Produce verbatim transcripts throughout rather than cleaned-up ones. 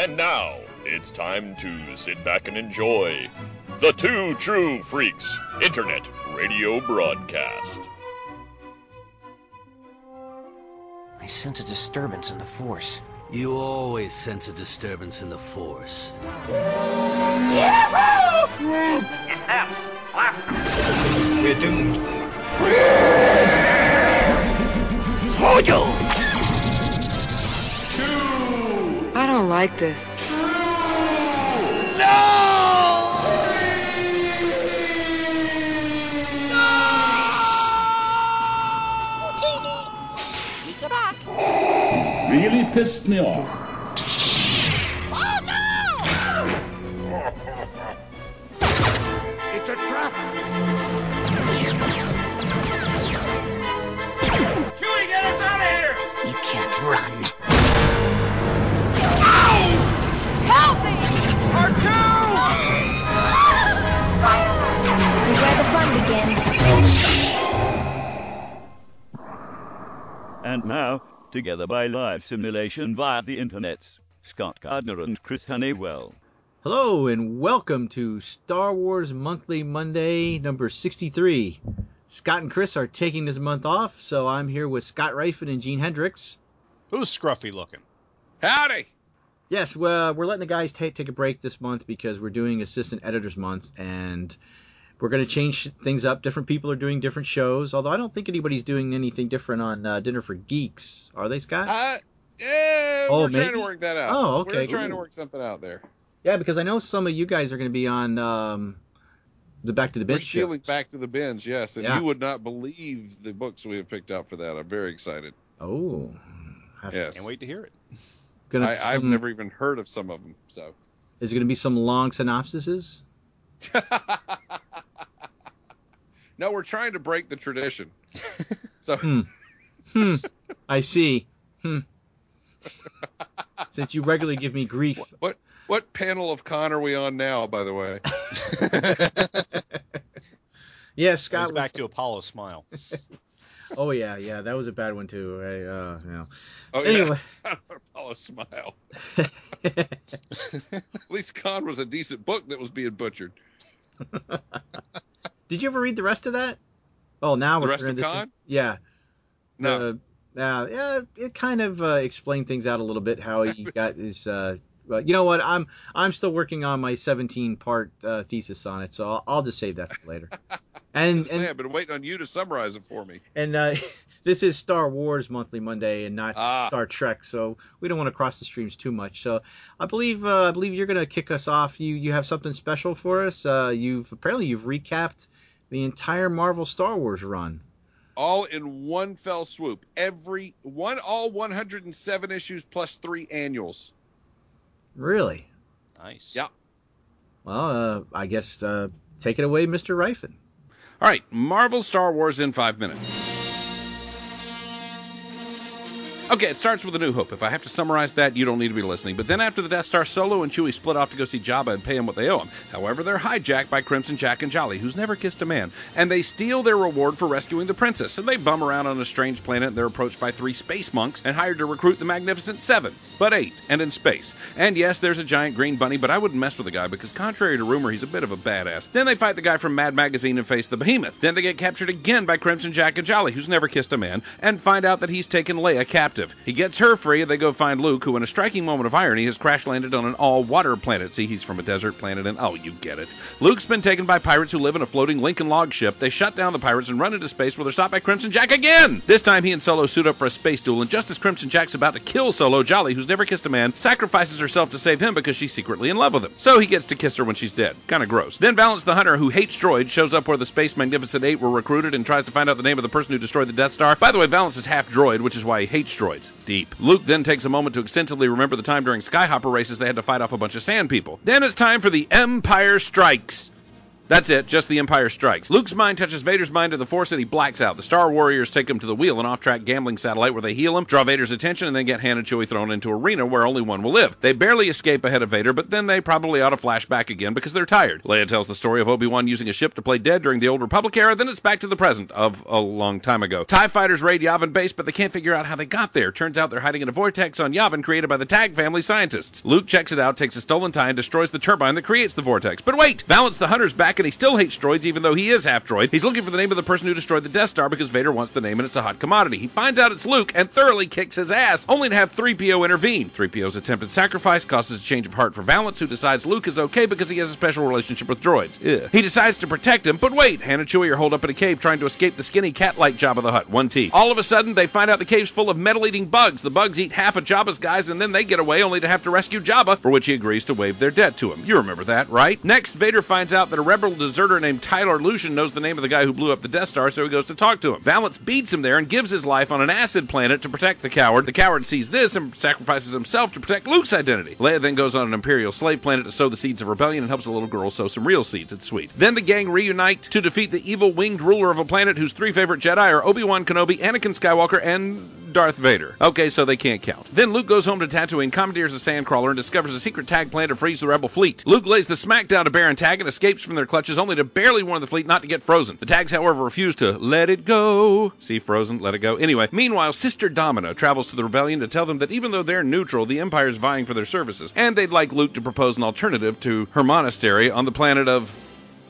And now, it's time to sit back and enjoy the Two True Freaks Internet Radio Broadcast. I sense a disturbance in the Force. You always sense a disturbance in the Force. Yahoo! It's them. Blast. We're doomed. Hold you! Two! I don't like this. No! Really pissed me off. Oh, no! It's a trap! Chewie, get us out of here! You can't run. Ow! Help me! R two! This is where the fun begins. And now, together by live simulation via the internet, Scott Gardner and Chris Honeywell. Hello and welcome to Star Wars Monthly Monday number sixty-three. Scott and Chris are taking this month off, so I'm here with Scott Riefen and Gene Hendricks. Who's scruffy looking? Howdy! Yes, well, we're letting the guys take, take a break this month because we're doing Assistant Editors Month, and we're going to change things up. Different people are doing different shows, although I don't think anybody's doing anything different on uh, Dinner for Geeks. Are they, Scott? Uh, yeah, oh, we're maybe? trying to work that out. Oh, okay. We're trying Ooh. to work something out there. Yeah, because I know some of you guys are going to be on um, the Back to the Binge show. Back to the Binge, yes. And yeah, you would not believe the books we have picked out for that. I'm very excited. Oh. I yes. can't wait to hear it. Gonna I, some... I've never even heard of some of them. So, is it going to be some long synopsises? No, we're trying to break the tradition. So, hmm. Hmm. I see. Hmm. Since you regularly give me grief. What, what what panel of con are we on now, by the way? Yes, yeah, Scott was back to Apollo Smile. Oh yeah, yeah, that was a bad one too. I, uh, yeah. Oh, anyway, yeah. Apollo Smile. At least Con was a decent book that was being butchered. Did you ever read the rest of that? Oh, now the we're rest of this Con? In, yeah. No. Now, uh, yeah, it kind of uh, explained things out a little bit how he got his. Uh, well, you know what? I'm I'm still working on my seventeen part uh, thesis on it, so I'll, I'll just save that for later. And, and I've been waiting on you to summarize it for me. And uh, this is Star Wars Monthly Monday and not ah. Star Trek, so we don't want to cross the streams too much. So I believe uh, I believe you're going to kick us off. You you have something special for us. Uh, you've apparently you've recapped the entire Marvel Star Wars run, all in one fell swoop. Every one, all one hundred seven issues plus three annuals. Really? Nice. Yeah. Well, uh, I guess uh, take it away, Mister Riefen. All right, Marvel Star Wars in five minutes. Okay, it starts with A New Hope. If I have to summarize that, you don't need to be listening. But then after the Death Star, Solo and Chewie split off to go see Jabba and pay him what they owe him. However, they're hijacked by Crimson Jack and Jolly, who's never kissed a man. And they steal their reward for rescuing the princess. And they bum around on a strange planet, and they're approached by three space monks and hired to recruit the Magnificent Seven. But eight, and in space. And yes, there's a giant green bunny, but I wouldn't mess with the guy because contrary to rumor, he's a bit of a badass. Then they fight the guy from Mad Magazine and face the behemoth. Then they get captured again by Crimson Jack and Jolly, who's never kissed a man, and find out that he's taken Leia captive. He gets her free, and they go find Luke, who in a striking moment of irony has crash-landed on an all-water planet. See, he's from a desert planet, and oh, you get it. Luke's been taken by pirates who live in a floating Lincoln log ship. They shut down the pirates and run into space where they're stopped by Crimson Jack again! This time, he and Solo suit up for a space duel, and just as Crimson Jack's about to kill Solo, Jolly, who's never kissed a man, sacrifices herself to save him because she's secretly in love with him. So he gets to kiss her when she's dead. Kinda gross. Then Valance the Hunter, who hates droids, shows up where the Space Magnificent Eight were recruited and tries to find out the name of the person who destroyed the Death Star. By the way, Valance is half-droid, which is why he hates droids. Deep. Luke then takes a moment to extensively remember the time during Skyhopper races they had to fight off a bunch of sand people. Then it's time for The Empire Strikes That's it, just the Empire Strikes. Luke's mind touches Vader's mind to the Force and he blacks out. The Star Warriors take him to the Wheel, an off-track gambling satellite where they heal him, draw Vader's attention, and then get Han and Chewie thrown into Arena where only one will live. They barely escape ahead of Vader, but then they probably ought to flash back again because they're tired. Leia tells the story of Obi-Wan using a ship to play dead during the Old Republic era, then it's back to the present of a long time ago. TIE fighters raid Yavin base, but they can't figure out how they got there. Turns out they're hiding in a vortex on Yavin created by the Tagge family scientists. Luke checks it out, takes a stolen TIE, and destroys the turbine that creates the vortex. But wait! Valance the Hunter's back and he still hates droids even though he is half droid. He's looking for the name of the person who destroyed the Death Star because Vader wants the name and it's a hot commodity. He finds out it's Luke and thoroughly kicks his ass, only to have three P O intervene. three P O's attempted sacrifice causes a change of heart for Valance, who decides Luke is okay because he has a special relationship with droids. Ugh. He decides to protect him, but wait! Han and Chewie are holed up in a cave trying to escape the skinny cat-like Jabba the Hutt, one T. All of a sudden, they find out the cave's full of metal-eating bugs. The bugs eat half of Jabba's guys and then they get away only to have to rescue Jabba, for which he agrees to waive their debt to him. You remember that, right? Next, Vader finds out that a rebel deserter named Tyler Lucian knows the name of the guy who blew up the Death Star, so he goes to talk to him. Valance beats him there and gives his life on an acid planet to protect the coward. The coward sees this and sacrifices himself to protect Luke's identity. Leia then goes on an Imperial slave planet to sow the seeds of rebellion and helps a little girl sow some real seeds. It's sweet. Then the gang reunite to defeat the evil winged ruler of a planet whose three favorite Jedi are Obi-Wan Kenobi, Anakin Skywalker, and Darth Vader. Okay, so they can't count. Then Luke goes home to Tatooine, commandeers a sandcrawler, and discovers a secret Tagge plan to freeze the rebel fleet. Luke lays the smackdown to Baron Tagge and escapes from their clutches, only to barely warn the fleet not to get frozen. The Tagges, however, refuse to let it go. See, frozen, let it go. Anyway, meanwhile, Sister Domina travels to the rebellion to tell them that even though they're neutral, the Empire's vying for their services, and they'd like Luke to propose an alternative to her monastery on the planet of...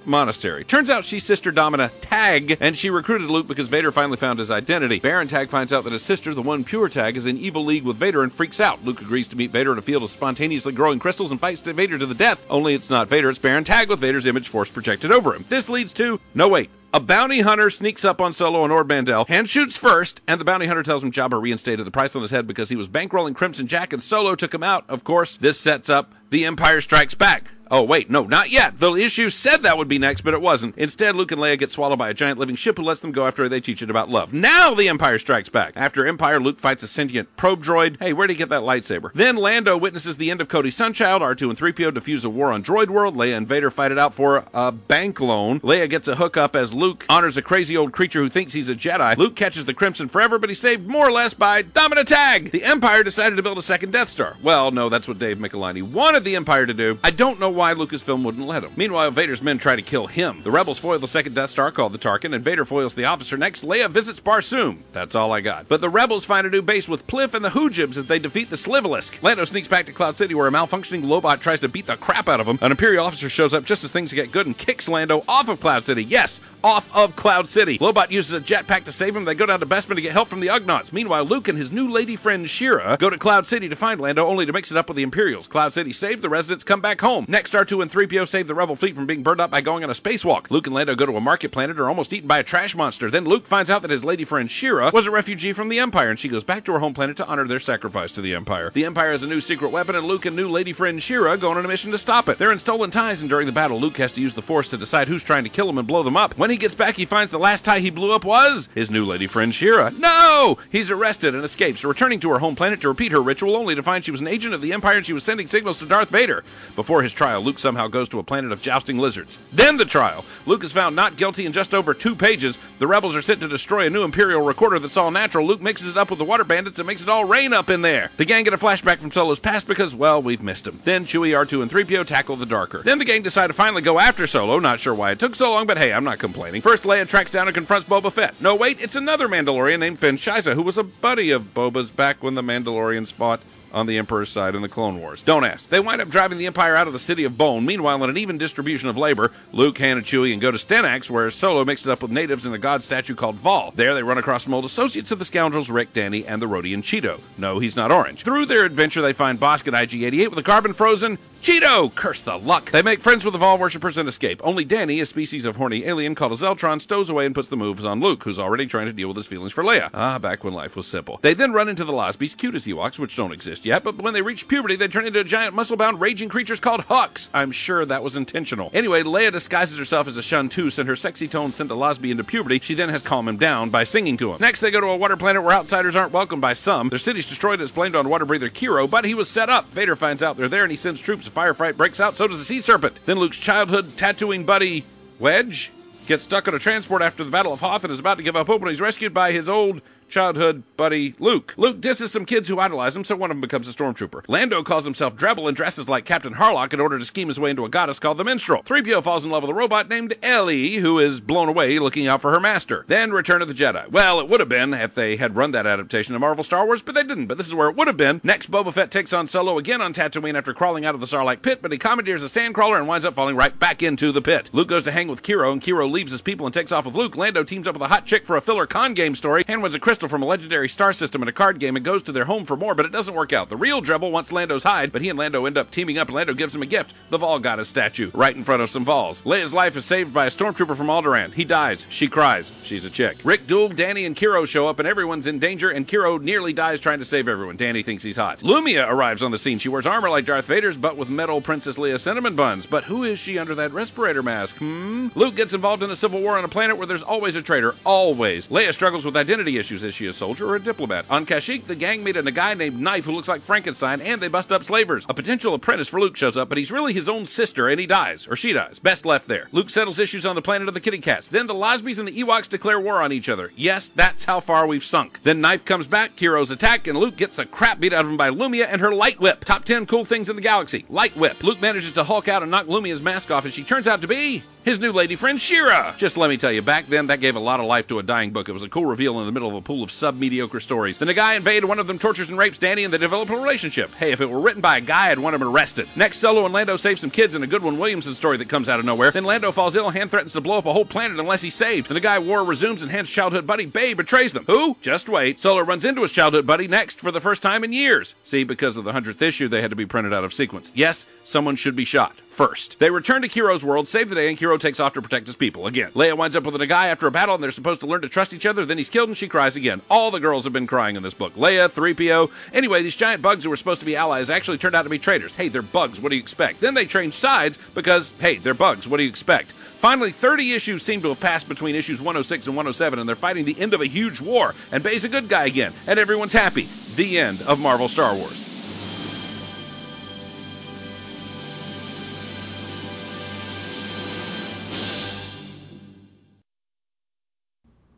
Monastery. Turns out she's Sister Domina Tagge, and she recruited Luke because Vader finally found his identity. Baron Tagge finds out that his sister, the one pure Tagge, is in evil league with Vader and freaks out. Luke agrees to meet Vader in a field of spontaneously growing crystals and fights Vader to the death. Only it's not Vader, it's Baron Tagge with Vader's image force projected over him. This leads to... No, wait. A bounty hunter sneaks up on Solo and Ord Mandel. Han shoots first, and the bounty hunter tells him Jabba reinstated the price on his head because he was bankrolling Crimson Jack, and Solo took him out. Of course, this sets up The Empire Strikes Back. Oh, wait, no, not yet. The issue said that would be next, but it wasn't. Instead, Luke and Leia get swallowed by a giant living ship who lets them go after they teach it about love. Now The Empire Strikes Back. After Empire, Luke fights a sentient probe droid. Hey, where'd he get that lightsaber? Then Lando witnesses the end of Cody's Sunchild. R two and three P O defuse a war on Droid World. Leia and Vader fight it out for a bank loan. Leia gets a hookup as Luke honors a crazy old creature who thinks he's a Jedi. Luke catches the Crimson forever, but he's saved more or less by Domina Tagge. The Empire decided to build a second Death Star. Well, no, that's what Dave Michelinie wanted the Empire to do. I don't know why Lucasfilm wouldn't let him. Meanwhile, Vader's men try to kill him. The rebels foil the second Death Star called the Tarkin, and Vader foils the officer next. Leia visits Barsoom. That's all I got. But the rebels find a new base with Pliff and the Hoojibs as they defeat the Slivalisk. Lando sneaks back to Cloud City where a malfunctioning Lobot tries to beat the crap out of him. An Imperial officer shows up just as things get good and kicks Lando off of Cloud City. Yes, off of Cloud City. Lobot uses a jetpack to save him. They go down to Bespin to get help from the Ugnaughts. Meanwhile, Luke and his new lady friend Shira go to Cloud City to find Lando, only to mix it up with the Imperials. Cloud City saved, the residents come back home. Next, R two and three P O save the rebel fleet from being burned up by going on a spacewalk. Luke and Lando go to a market planet and are almost eaten by a trash monster. Then Luke finds out that his lady friend Shira was a refugee from the Empire, and she goes back to her home planet to honor their sacrifice to the Empire. The Empire has a new secret weapon, and Luke and new lady friend Shira go on a mission to stop it. They're in stolen ties, and during the battle, Luke has to use the Force to decide who's trying to kill him and blow them up. When he gets back, he finds the last tie he blew up was his new lady friend Shira. No! He's arrested and escapes, returning to her home planet to repeat her ritual, only to find she was an agent of the Empire and she was sending signals to Darth Vader. Before his trial, Luke somehow goes to a planet of jousting lizards. Then the trial! Luke is found not guilty in just over two pages. The rebels are sent to destroy a new Imperial recorder that's all natural. Luke mixes it up with the water bandits and makes it all rain up in there. The gang get a flashback from Solo's past because, well, we've missed him. Then Chewie, R two, and three P O tackle the Darker. Then the gang decide to finally go after Solo. Not sure why it took so long, but hey, I'm not complaining. First, Leia tracks down and confronts Boba Fett. No, wait, it's another Mandalorian named Finn Shizah, who was a buddy of Boba's back when the Mandalorians fought on the Emperor's side in the Clone Wars. Don't ask. They wind up driving the Empire out of the City of Bone. Meanwhile, in an even distribution of labor, Luke, Han, and Chewie and go to Stenax, where Solo mixes it up with natives and a god statue called Vol. There, they run across some old associates of the scoundrels, Rick, Dani, and the Rodian Cheeto. No, he's not orange. Through their adventure, they find Bosk at I G eighty-eight with a carbon-frozen Cheeto! Curse the luck! They make friends with the Vol worshippers and escape. Only Dani, a species of horny alien called a Zeltron, stows away and puts the moves on Luke, who's already trying to deal with his feelings for Leia. Ah, back when life was simple. They then run into the Losbys, cute as Ewoks, which don't exist yet, but when they reach puberty, they turn into giant muscle-bound raging creatures called Hux. I'm sure that was intentional. Anyway, Leia disguises herself as a Shuntus, and her sexy tones send a Losby into puberty. She then has to calm him down by singing to him. Next, they go to a water planet where outsiders aren't welcomed by some. Their city's destroyed and it's blamed on water breather Kiro, but he was set up. Vader finds out they're there and he sends troops. Firefight breaks out, so does the sea serpent. Then Luke's childhood tattooing buddy Wedge gets stuck on a transport after the Battle of Hoth and is about to give up hope when he's rescued by his old childhood buddy Luke. Luke disses some kids who idolize him, so one of them becomes a stormtrooper. Lando calls himself Drebble and dresses like Captain Harlock in order to scheme his way into a goddess called the Minstrel. three P O falls in love with a robot named Ellie, who is blown away looking out for her master. Then Return of the Jedi. Well, it would have been if they had run that adaptation of Marvel Star Wars, but they didn't, but this is where it would have been. Next, Boba Fett takes on Solo again on Tatooine after crawling out of the Sarlacc pit, but he commandeers a sandcrawler and winds up falling right back into the pit. Luke goes to hang with Kiro, and Kiro leaves his people and takes off with Luke. Lando teams up with a hot chick for a filler con game story and wins a crystal from a legendary star system in a card game and goes to their home for more, but it doesn't work out. The real Drebble wants Lando's hide, but he and Lando end up teaming up, and Lando gives him a gift, the Vol goddess statue, right in front of some Vols. Leia's life is saved by a stormtrooper from Alderaan. He dies. She cries. She's a chick. Rick, Duel, Dani, and Kiro show up, and everyone's in danger, and Kiro nearly dies trying to save everyone. Dani thinks he's hot. Lumia arrives on the scene. She wears armor like Darth Vader's, but with metal Princess Leia cinnamon buns. But who is she under that respirator mask? Hmm? Luke gets involved in a civil war on a planet where there's always a traitor. Always. Leia struggles with identity issues. Is she a soldier or a diplomat? On Kashyyyk, the gang meet a guy named Knife who looks like Frankenstein, and they bust up slavers. A potential apprentice for Luke shows up, but he's really his own sister, and he dies. Or she dies. Best left there. Luke settles issues on the planet of the kitty cats. Then the Losbys and the Ewoks declare war on each other. Yes, that's how far we've sunk. Then Knife comes back, Kiro's attacked, and Luke gets the crap beat out of him by Lumia and her light whip. Top ten cool things in the galaxy. Light whip. Luke manages to Hulk out and knock Lumia's mask off, and she turns out to be his new lady friend, Shira. Just let me tell you, back then, that gave a lot of life to a dying book. It was a cool reveal in the middle of a pool of sub-mediocre stories. Then a guy invade, one of them tortures and rapes Dani, and they develop a relationship. Hey, if it were written by a guy, I'd want him arrested. Next, Solo and Lando save some kids in a Goodwin Williamson story that comes out of nowhere. Then Lando falls ill, Han threatens to blow up a whole planet unless he's saved. Then a guy war resumes, and Han's childhood buddy, Bay, betrays them. Who? Just wait. Solo runs into his childhood buddy next for the first time in years. See, because of the hundredth issue, they had to be printed out of sequence. Yes, someone should be shot. First. They return to Kiro's world, save the day, and Kiro takes off to protect his people again. Leia winds up with a Nagai after a battle, and they're supposed to learn to trust each other. Then he's killed, and she cries again. All the girls have been crying in this book. Leia, three P O. Anyway, these giant bugs who were supposed to be allies actually turned out to be traitors. Hey, they're bugs. What do you expect? Then they change sides because, hey, they're bugs. What do you expect? Finally, thirty issues seem to have passed between issues one oh six and one oh seven, and they're fighting the end of a huge war. And Bay's a good guy again, and everyone's happy. The end of Marvel Star Wars.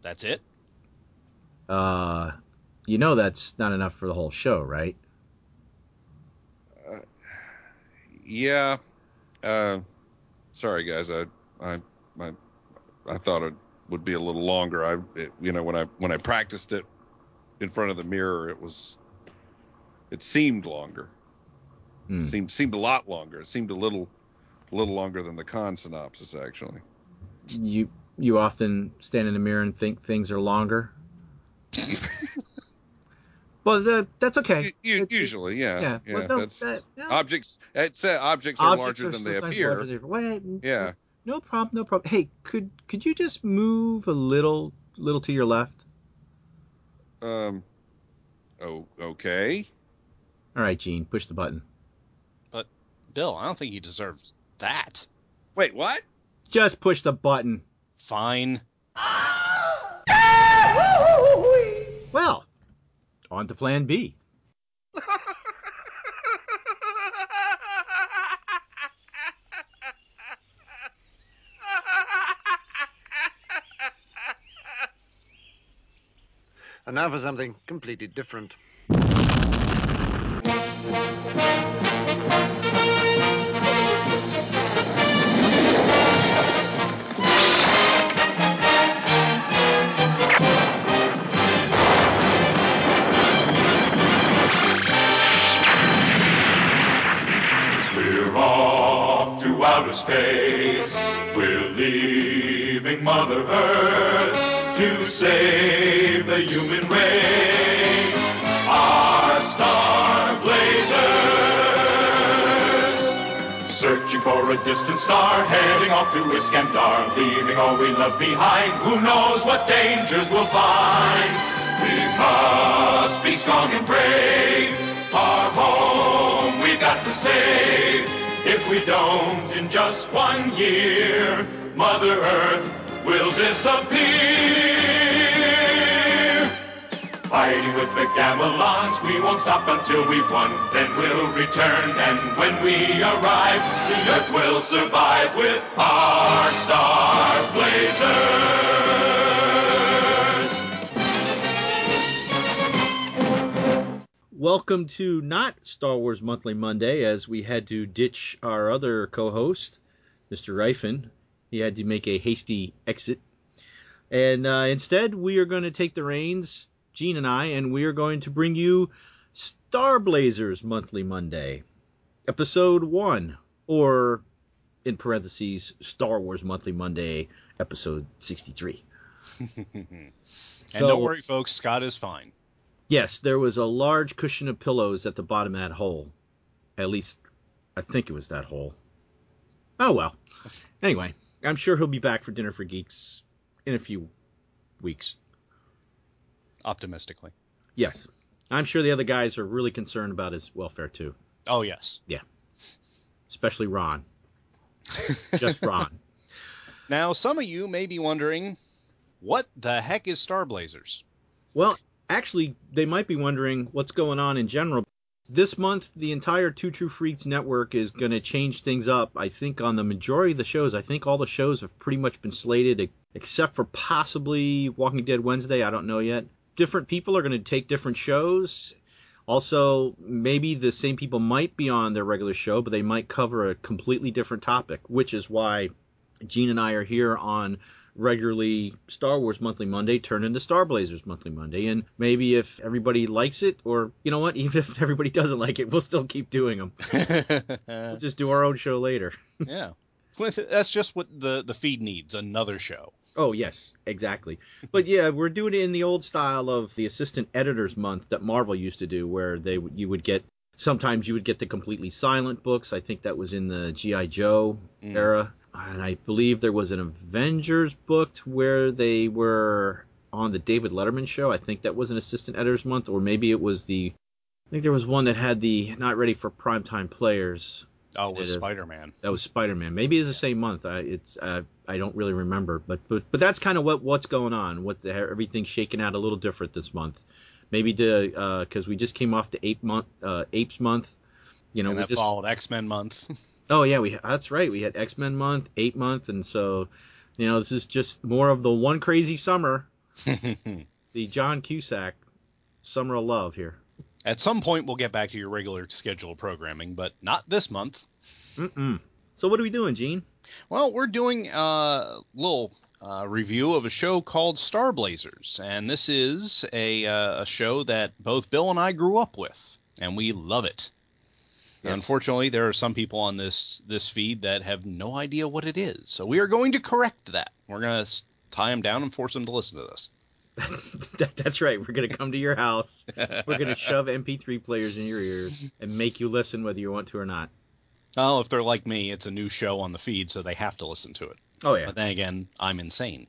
That's it? Uh, you know that's not enough for the whole show, right? Uh, yeah. Uh, sorry, guys. I, I, I, I thought it would be a little longer. I, it, you know, when I when I practiced it in front of the mirror, it was, it seemed longer. Mm. It seemed seemed a lot longer. It seemed a little, a little longer than the con synopsis, actually. You. You often stand in the mirror and think things are longer. Well, the, that's okay. You, it, usually, yeah, yeah. yeah well, no, that's, that, no. Objects. It's uh, objects, objects are larger are than they appear. Larger than, well, yeah. No problem. No problem. Hey, could could you just move a little, little to your left? Um. Oh, okay. All right, Gene, push the button. But Bill, I don't think he deserves that. Wait, what? Just push the button. Fine. Well, on to plan B. And now for something completely different. Space, we're leaving Mother Earth to save the human race. Our Star Blazers, searching for a distant star, heading off to Iskandar, leaving all we love behind. Who knows what dangers we'll find? We must be strong and brave. Our home we've got to save. If we don't, in just one year, Mother Earth will disappear. fighting with the Gamilons. We won't stop until we've won. Then we'll return, and when we arrive, the Earth will survive with our Star Blazers. Welcome to not Star Wars Monthly Monday, as we had to ditch our other co-host, Mister Riefen. He had to make a hasty exit. And uh, instead, we are going to take the reins, Gene and I, and we are going to bring you Star Blazers Monthly Monday, Episode one, or, in parentheses, Star Wars Monthly Monday, Episode sixty-three. And so, don't worry, folks, Scott is fine. Yes, there was a large cushion of pillows at the bottom of that hole. At least, I think it was that hole. Oh, well. Anyway, I'm sure he'll be back for Dinner for Geeks in a few weeks. Optimistically. Yes. I'm sure the other guys are really concerned about his welfare, too. Oh, yes. Yeah. Especially Ron. Just Ron. Now, some of you may be wondering, what the heck is Star Blazers? Well, actually, they might be wondering what's going on in general. This month, the entire Two True Freaks network is going to change things up, I think, on the majority of the shows. I think all the shows have pretty much been slated, except for possibly Walking Dead Wednesday. I don't know yet. Different people are going to take different shows. Also, maybe the same people might be on their regular show, but they might cover a completely different topic, which is why Gene and I are here on regularly Star Wars Monthly Monday turn into Star Blazers Monthly Monday. And maybe if everybody likes it, or you know what, even if everybody doesn't like it, we'll still keep doing them. We'll just do our own show later. Yeah. That's just what the, the feed needs, another show. Oh, yes, exactly. But yeah, we're doing it in the old style of the Assistant Editors Month that Marvel used to do, where they you would get, sometimes you would get the completely silent books. I think that was in the G I. Joe mm. era. And I believe there was an Avengers book where they were on the David Letterman show. I think that was an Assistant Editors Month, or maybe it was the... I think there was one that had the Not Ready for Primetime Players. Oh, it was Spider-Man. That was Spider-Man. Maybe it's the same month. I, it's uh, I don't really remember. But but, but that's kind of what, what's going on. What the, everything's shaking out a little different this month. Maybe the because uh, we just came off the Ape month, uh, Apes Month. You know, and we that just, followed X-Men Month. Oh, yeah, we that's right. We had X-Men month, eight month, and so, you know, this is just more of the one crazy summer, the John Cusack summer of love here. At some point, we'll get back to your regular schedule programming, but not this month. Mm-mm. So what are we doing, Gene? Well, we're doing a little uh, review of a show called Star Blazers, and this is a, uh, a show that both Bill and I grew up with, and we love it. Yes. Unfortunately, there are some people on this, this feed that have no idea what it is. So we are going to correct that. We're going to tie them down and force them to listen to this. that, that's right. We're going to come to your house. We're going to shove M P three players in your ears and make you listen whether you want to or not. Oh, if they're like me, it's a new show on the feed, so they have to listen to it. Oh, yeah. But then again, I'm insane.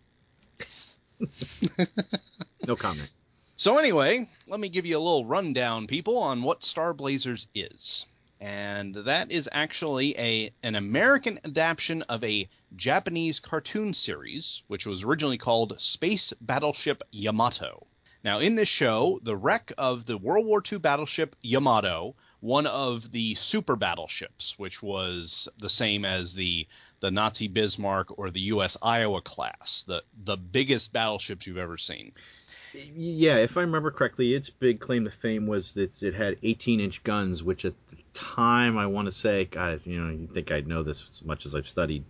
No comment. So anyway, let me give you a little rundown, people, on what Star Blazers is. And that is actually a an American adaptation of a Japanese cartoon series, which was originally called Space Battleship Yamato. Now, in this show, the wreck of the World War Two battleship Yamato, one of the super battleships, which was the same as the, the Nazi Bismarck or the U S Iowa class, the, the biggest battleships you've ever seen. Yeah, if I remember correctly, its big claim to fame was that it had eighteen-inch guns, which at the time, I want to say, guys, you know, you'd think I'd know this as much as I've studied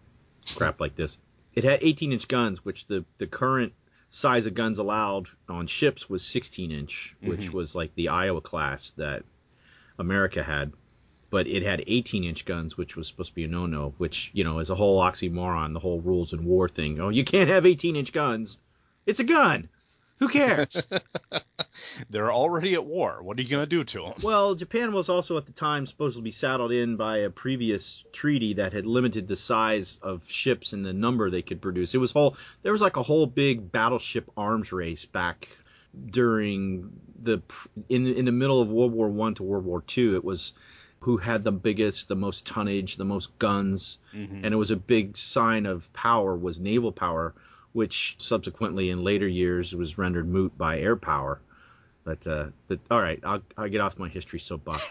crap like this. It had eighteen-inch guns, which the, the current size of guns allowed on ships was sixteen-inch, which mm-hmm. was like the Iowa class that America had. But it had eighteen-inch guns, which was supposed to be a no-no, which, you know, is a whole oxymoron, the whole rules in war thing. Oh, you can't have eighteen-inch guns. It's a gun. Who cares? They're already at war. What are you going to do to them? Well, Japan was also at the time supposed to be saddled in by a previous treaty that had limited the size of ships and the number they could produce. It was whole. There was like a whole big battleship arms race back during the in in the middle of World War One to World War Two. It was who had the biggest, the most tonnage, the most guns, mm-hmm. and it was a big sign of power was naval power, which subsequently in later years was rendered moot by air power. But uh, but all right, I'll, I'll get off my history soapbox.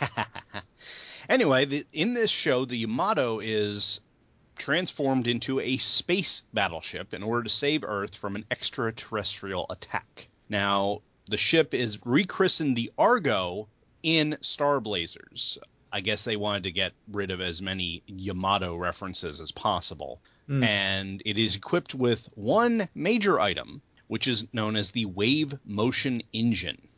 Anyway, the, in this show, the Yamato is transformed into a space battleship in order to save Earth from an extraterrestrial attack. Now, the ship is rechristened the Argo in Star Blazers. I guess they wanted to get rid of as many Yamato references as possible. Mm. And it is equipped with one major item, which is known as the Wave Motion Engine.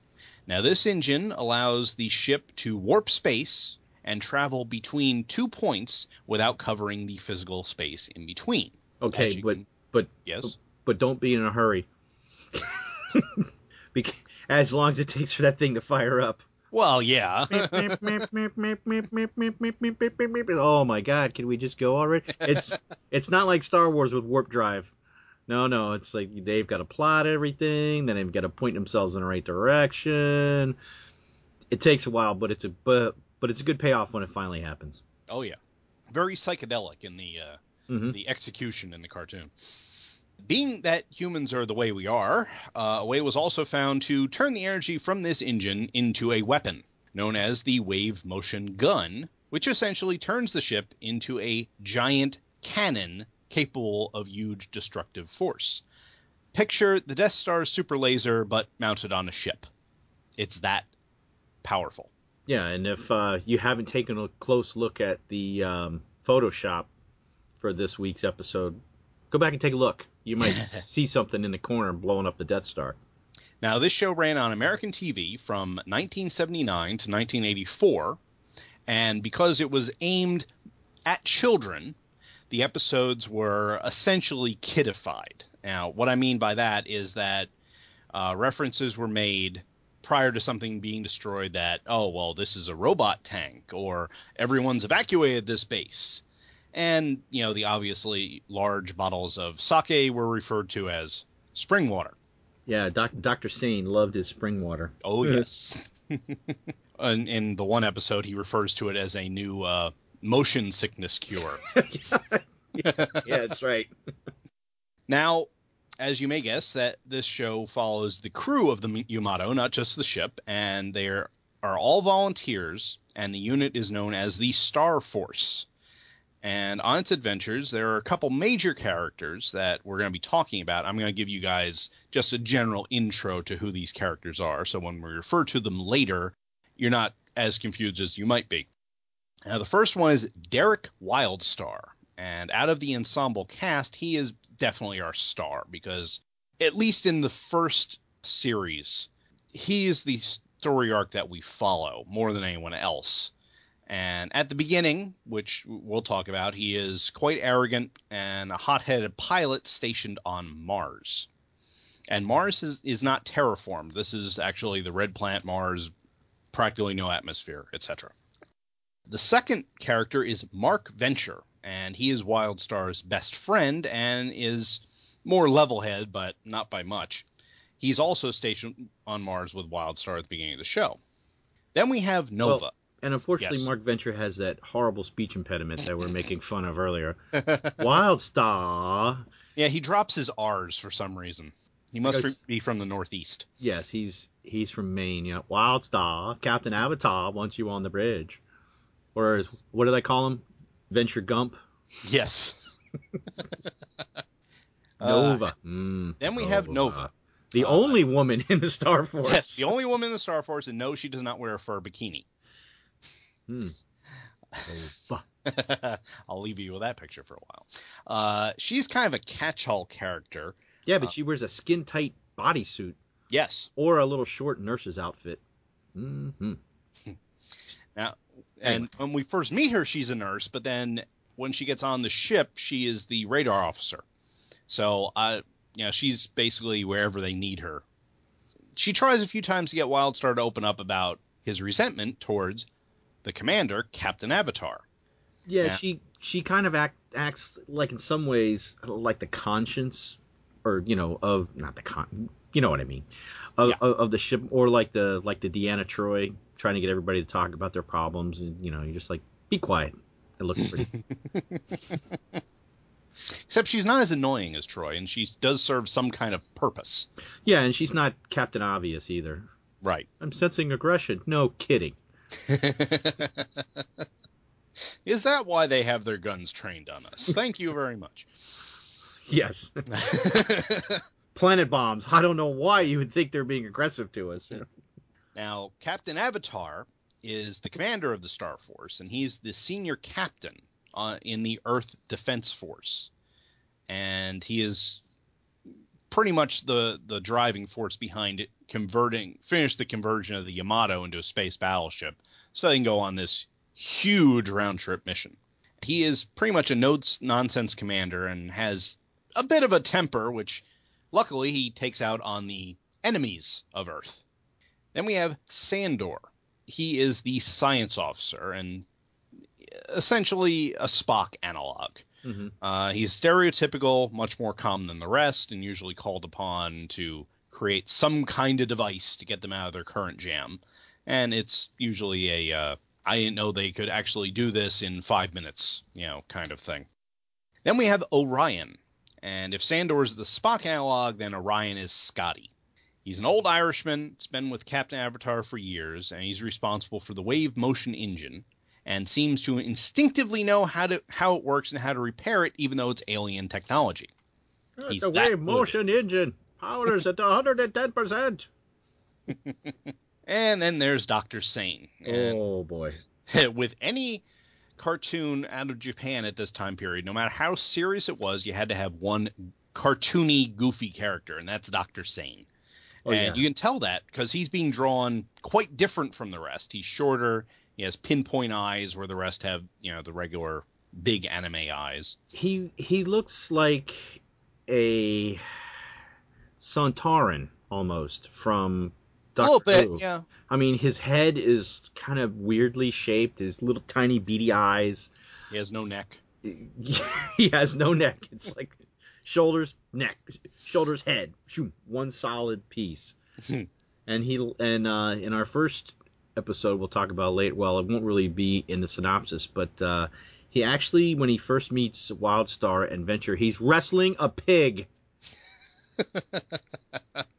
Now, this engine allows the ship to warp space and travel between two points without covering the physical space in between. Okay, but can... but yes, but don't be in a hurry. Because as long as it takes for that thing to fire up. Well, yeah. Oh my God! Can we just go already? It's it's not like Star Wars with warp drive. No, no, it's like they've got to plot everything. Then they've got to point themselves in the right direction. It takes a while, but it's a but, but it's a good payoff when it finally happens. Oh yeah, very psychedelic in the uh, mm-hmm. the execution in the cartoon. Being that humans are the way we are, uh, a way was also found to turn the energy from this engine into a weapon, known as the Wave Motion Gun, which essentially turns the ship into a giant cannon capable of huge destructive force. Picture the Death Star's super laser, but mounted on a ship. It's that powerful. Yeah, and if uh, you haven't taken a close look at the um, Photoshop for this week's episode, go back and take a look. You might see something in the corner blowing up the Death Star. Now, this show ran on American T V from nineteen seventy-nine to nineteen eighty-four, and because it was aimed at children, the episodes were essentially kidified. Now, what I mean by that is that uh, references were made prior to something being destroyed that, oh, well, this is a robot tank, or everyone's evacuated this base. And, you know, the obviously large bottles of sake were referred to as spring water. Yeah, doc, Doctor Sane loved his spring water. Oh, yes. in, in the one episode, he refers to it as a new uh, motion sickness cure. yeah, that's right. Now, as you may guess, that this show follows the crew of the Yamato, not just the ship, and they are, are all volunteers, and the unit is known as the Star Force. And on its adventures, there are a couple major characters that we're going to be talking about. I'm going to give you guys just a general intro to who these characters are, so when we refer to them later, you're not as confused as you might be. Now, the first one is Derek Wildstar. And out of the ensemble cast, he is definitely our star, because at least in the first series, he is the story arc that we follow more than anyone else. And at the beginning, which we'll talk about, he is quite arrogant and a hot-headed pilot stationed on Mars. And Mars is, is not terraformed. This is actually the red planet Mars, practically no atmosphere, et cetera. The second character is Mark Venture, and he is Wildstar's best friend and is more level-headed, but not by much. He's also stationed on Mars with Wildstar at the beginning of the show. Then we have Nova. Well- And unfortunately, yes. Mark Venture has that horrible speech impediment that we're making fun of earlier. Wildstar. Yeah, he drops his R's for some reason. He must because, be from the Northeast. Yes, he's he's from Maine. You know, Wildstar, Captain Avatar wants you on the bridge. Or is, what did I call him? Venture Gump? Yes. Nova. Uh, mm, then we Nova. have Nova. The uh, only woman in the Star Force. Yes, the only woman in the Star Force, and no, she does not wear a fur bikini. Hmm. Oh, I'll leave you with that picture for a while. Uh, she's kind of a catch-all character. Yeah, but uh, she wears a skin-tight bodysuit. Yes. Or a little short nurse's outfit. Mm-hmm. Now, and anyway. When we first meet her, she's a nurse, but then when she gets on the ship, she is the radar officer. So, uh, you know, she's basically wherever they need her. She tries a few times to get Wildstar to open up about his resentment towards the commander, Captain Avatar. Yeah, yeah. she she kind of act, acts like, in some ways, like the conscience, or you know, of not the con, you know what I mean, of, yeah. of, of the ship, or like the like the Deanna Troi trying to get everybody to talk about their problems, and you know, you're just like, be quiet, I look pretty. Except she's not as annoying as Troi, and she does serve some kind of purpose. Yeah, and she's not Captain Obvious either. Right. I'm sensing aggression. No kidding. Is that why they have their guns trained on us? Thank you very much. Yes. Planet bombs. I don't know why you would think they're being aggressive to us. Now, Captain Avatar is the commander of the Star Force, and he's the senior captain uh, in the Earth Defense Force. And he is pretty much the, the driving force behind it, converting, finish the conversion of the Yamato into a space battleship so they can go on this huge round-trip mission. He is pretty much a no-nonsense commander and has a bit of a temper, which luckily he takes out on the enemies of Earth. Then we have Sandor. He is the science officer and essentially a Spock analog. Mm-hmm. Uh, he's stereotypical, much more calm than the rest, and usually called upon to create some kind of device to get them out of their current jam. And it's usually a, uh, I didn't know they could actually do this in five minutes, you know, kind of thing. Then we have Orion. And if Sandor's the Spock analog, then Orion is Scotty. He's an old Irishman, that's been with Captain Avatar for years, and he's responsible for the Wave Motion Engine, and seems to instinctively know how to how it works and how to repair it, even though it's alien technology. He's the Wave Motion Engine. Powers at one hundred ten percent. And then there's Doctor Sane. And oh, boy. With any cartoon out of Japan at this time period, no matter how serious it was, you had to have one cartoony, goofy character, and that's Doctor Sane. Oh, and yeah. You can tell that because he's being drawn quite different from the rest. He's shorter. He has pinpoint eyes where the rest have, you know, the regular big anime eyes. He he looks like a Santarin almost from Doctor Who. A little bit, yeah. I mean, his head is kind of weirdly shaped. His little tiny beady eyes. He has no neck. He has no neck. It's like... Shoulders, neck, shoulders, head, one solid piece. and he and uh, in our first episode we'll talk about later. Well, it won't really be in the synopsis, but uh, he actually, when he first meets Wildstar and Venture, he's wrestling a pig.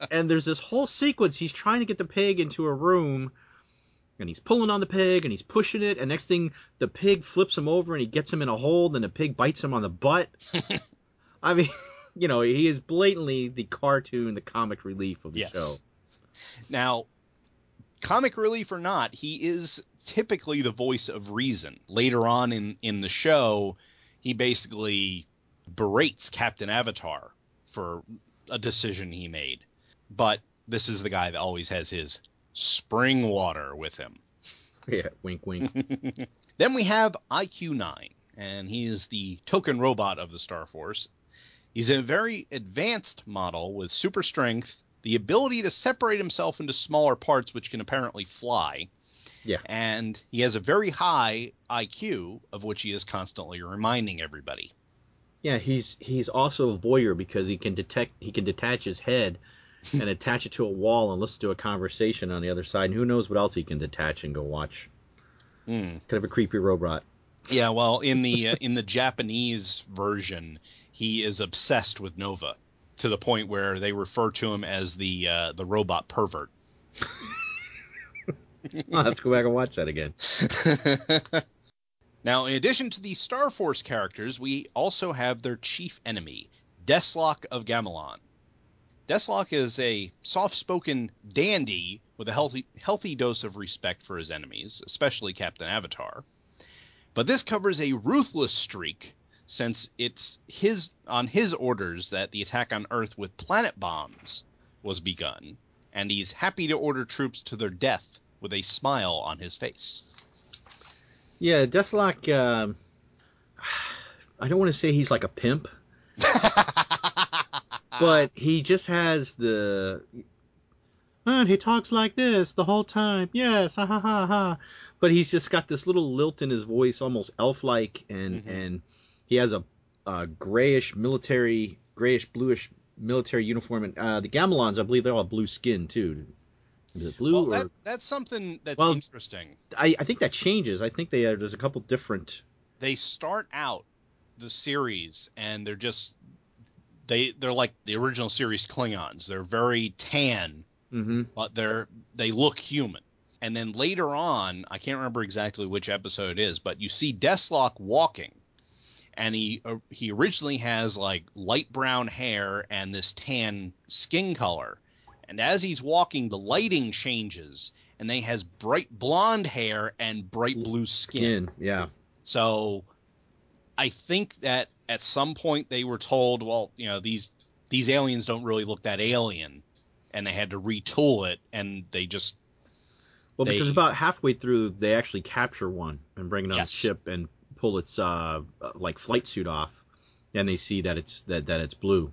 And there's this whole sequence. He's trying to get the pig into a room, and he's pulling on the pig, and he's pushing it. And next thing, the pig flips him over, and he gets him in a hold, and the pig bites him on the butt. I mean, you know, he is blatantly the cartoon, the comic relief of the yes. show. Now, comic relief or not, he is typically the voice of reason. Later on in, in the show, he basically berates Captain Avatar for a decision he made. But this is the guy that always has his spring water with him. Yeah, wink, wink. Then we have I Q nine, and he is the token robot of the Star Force. He's a very advanced model with super strength, the ability to separate himself into smaller parts, which can apparently fly. Yeah. And he has a very high I Q, of which he is constantly reminding everybody. Yeah, he's he's also a voyeur because he can detect he can detach his head and attach it to a wall and listen to a conversation on the other side. And who knows what else he can detach and go watch. Mm. Kind of a creepy robot. Yeah, well, in the uh, in the Japanese version, he is obsessed with Nova, to the point where they refer to him as the uh, the robot pervert. I'll have to go back and watch that again. Now, in addition to the Star Force characters, we also have their chief enemy, Desslok of Gamilon. Desslok is a soft-spoken dandy with a healthy, healthy dose of respect for his enemies, especially Captain Avatar. But this covers a ruthless streak, since it's his on his orders that the attack on Earth with planet bombs was begun, and he's happy to order troops to their death with a smile on his face. Yeah, Desslok, uh, I don't want to say he's like a pimp, but he just has the... And he talks like this the whole time. Yes, ha ha ha ha. But he's just got this little lilt in his voice, almost elf-like, and... Mm-hmm. and He has a, a grayish military, grayish bluish military uniform, and uh, the Gamilons, I believe, they're all blue skin too. Is it blue? Well, that, or... that's something that's well, interesting. I, I think that changes. I think they are, there's a couple different. They start out the series, and they're just they they're like the original series Klingons. They're very tan Mm-hmm. But they're they look human. And then later on, I can't remember exactly which episode it is, but you see Desslok walking, and he uh, he originally has like light brown hair and this tan skin color. And as he's walking, the lighting changes, and they has bright blonde hair and bright blue skin. skin. Yeah. So I think that at some point they were told, well, you know, these these aliens don't really look that alien, and they had to retool it, and they just well, they, because about halfway through they actually capture one and bring it on yes. the ship and pull its uh like flight suit off, and they see that it's that, that it's blue.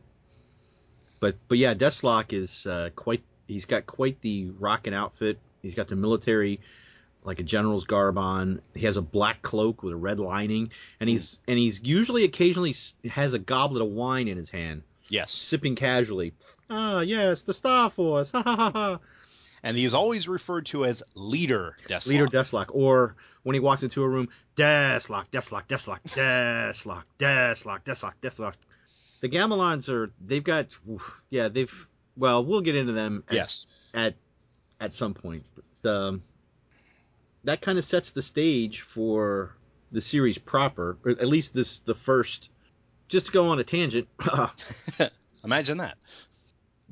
But but yeah, Desslok is uh, quite. He's got quite the rockin' outfit. He's got the military, like a general's garb on. He has a black cloak with a red lining, and he's and he's usually occasionally has a goblet of wine in his hand. Yes, sipping casually. Ah, yes, the Star Force. Ha ha ha ha. And he's always referred to as Leader Desslok. Leader Desslok, or when he walks into a room, Desslok, Desslok, Desslok, Desslok, Desslok, Desslok, Desslok. The Gamilons are, they've got, yeah, they've, well, we'll get into them at, yes. at, at some point. But, um, that kind of sets the stage for the series proper, or at least this, the first, just to go on a tangent. Imagine that.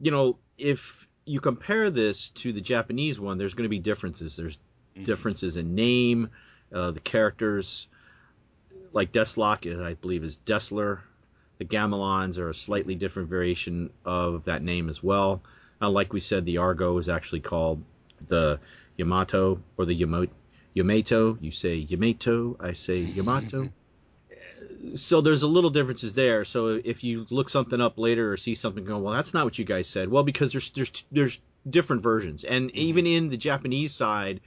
You know, if you compare this to the Japanese one, there's going to be differences. There's mm-hmm. differences in name, uh, the characters, like Desslok, I believe, is Dessler. The Gamilons are a slightly different variation of that name as well. Uh, like we said, the Argo is actually called the Yamato or the Yamo- Yamato. You say Yamato, I say Yamato. So there's a little differences there. So if you look something up later or see something going, well, that's not what you guys said. Well, because there's there's there's different versions, and even in the Japanese side,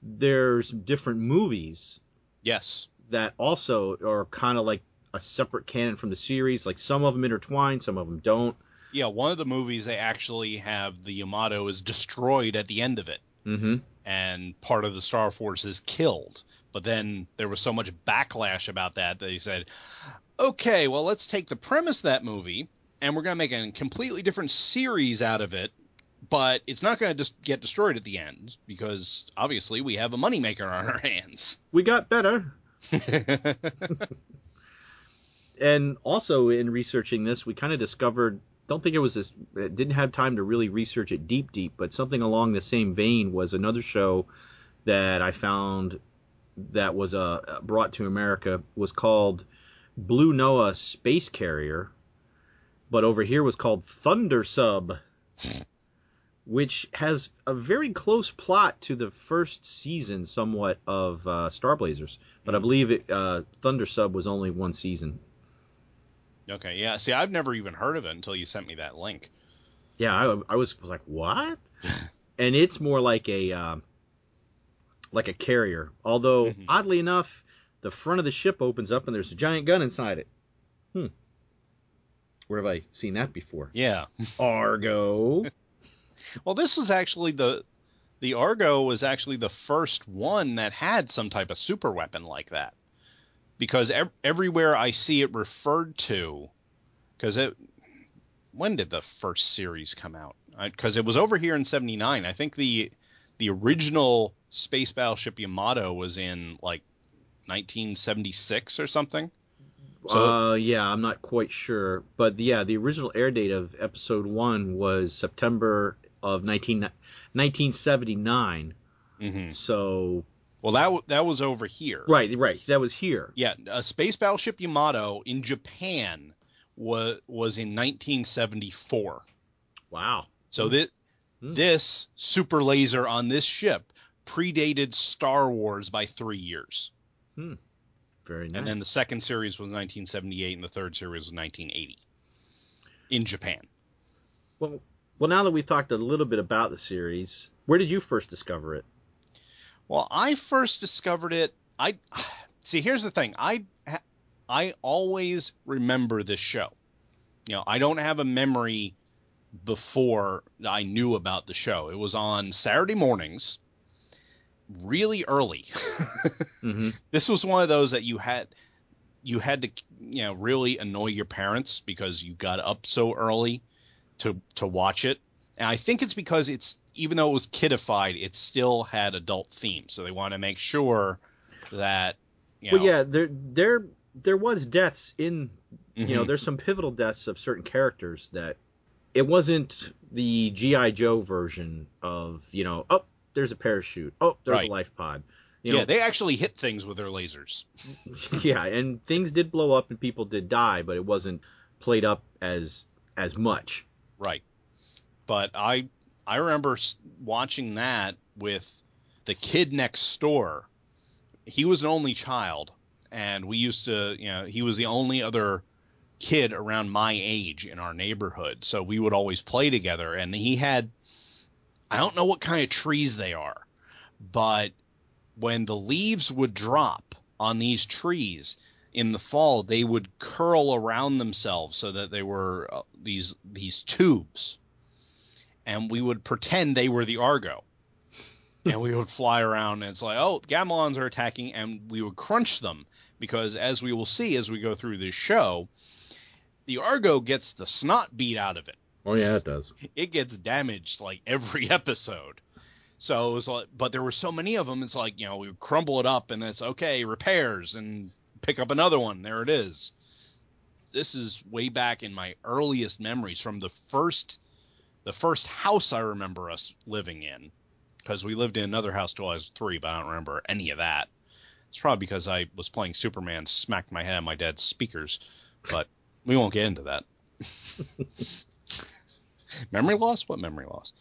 there's different movies. Yes, that also are kind of like a separate canon from the series. Like some of them intertwine, some of them don't. Yeah, one of the movies they actually have the Yamato is destroyed at the end of it, mm-hmm. and part of the Star Force is killed. But then there was so much backlash about that that they said, okay, well, let's take the premise of that movie and we're going to make a completely different series out of it, but it's not going to just get destroyed at the end because obviously we have a moneymaker on our hands. We got better. And also in researching this, we kind of discovered, don't think it was this, didn't have time to really research it deep, deep, but something along the same vein was another show that I found that was uh, brought to America, was called Blue Noah Space Carrier, but over here was called Thunder Sub, which has a very close plot to the first season somewhat of uh, Star Blazers, but I believe it, uh, Thunder Sub was only one season. Okay, yeah. See, I've never even heard of it until you sent me that link. Yeah, I, I was, was like, what? And it's more like a uh, like a carrier. Although, mm-hmm. oddly enough, the front of the ship opens up and there's a giant gun inside it. Hmm. Where have I seen that before? Yeah. Argo. Well, this was actually the the Argo was actually the first one that had some type of super weapon like that. Because ev- everywhere I see it referred to, because it, when did the first series come out? Because it was over here in seventy-nine. I think the the original Space Battleship Yamato was in like nineteen seventy-six or something. So, uh, yeah, I'm not quite sure, but yeah, the original air date of episode one was September of nineteen seventy-nine. Mm-hmm. So. Well, that w- that was over here. Right, right. That was here. Yeah, uh, Space Battleship Yamato in Japan wa- was in nineteen seventy-four. Wow. So th- mm. this super laser on this ship predated Star Wars by three years. Hmm. Very nice. And then the second series was nineteen seventy-eight, and the third series was nineteen eighty in Japan. Well, well, now that we've talked a little bit about the series, where did you first discover it? Well, I first discovered it. I see. Here's the thing. I I always remember this show. You know, I don't have a memory before I knew about the show. It was on Saturday mornings, really early. Mm-hmm. This was one of those that you had you had to you know really annoy your parents because you got up so early to to watch it. And I think it's because it's even though it was kiddified, it still had adult themes. So they want to make sure that, you know, well, yeah, there there there was deaths in, you mm-hmm. know, there's some pivotal deaths of certain characters that it wasn't the G I Joe version of, you know, oh, there's a parachute, oh, there's right. a life pod. You yeah, know, they actually hit things with their lasers. Yeah, and things did blow up and people did die, but it wasn't played up as as much. Right. But I I remember watching that with the kid next door. He was an only child, and we used to, you know, he was the only other kid around my age in our neighborhood, so we would always play together. And he had, I don't know what kind of trees they are, but when the leaves would drop on these trees in the fall, they would curl around themselves so that they were uh, these these tubes. And we would pretend they were the Argo. And we would fly around, and it's like, oh, Gamilons are attacking, and we would crunch them. Because as we will see as we go through this show, the Argo gets the snot beat out of it. Oh, yeah, it does. It gets damaged, like, every episode. So it was like, but there were so many of them, it's like, you know, we would crumble it up, and it's, okay, repairs, and pick up another one. There it is. This is way back in my earliest memories from the first, the first house I remember us living in. Because we lived in another house till I was three, but I don't remember any of that. It's probably because I was playing Superman, smacked my head on my dad's speakers, but we won't get into that. Memory loss? What memory loss?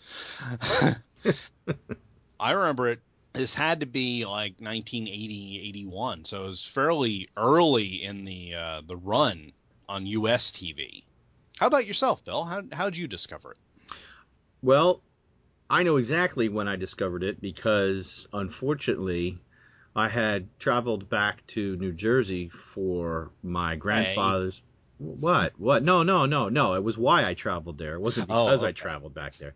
I remember it. This had to be like nineteen eighty, eighty-one, so it was fairly early in the uh, the run on U S T V. How about yourself, Bill? How how'd you discover it? Well, I know exactly when I discovered it because, unfortunately, I had traveled back to New Jersey for my grandfather's. Hey. What? What? No, no, no, no. It was why I traveled there. It wasn't because oh, okay. I traveled back there.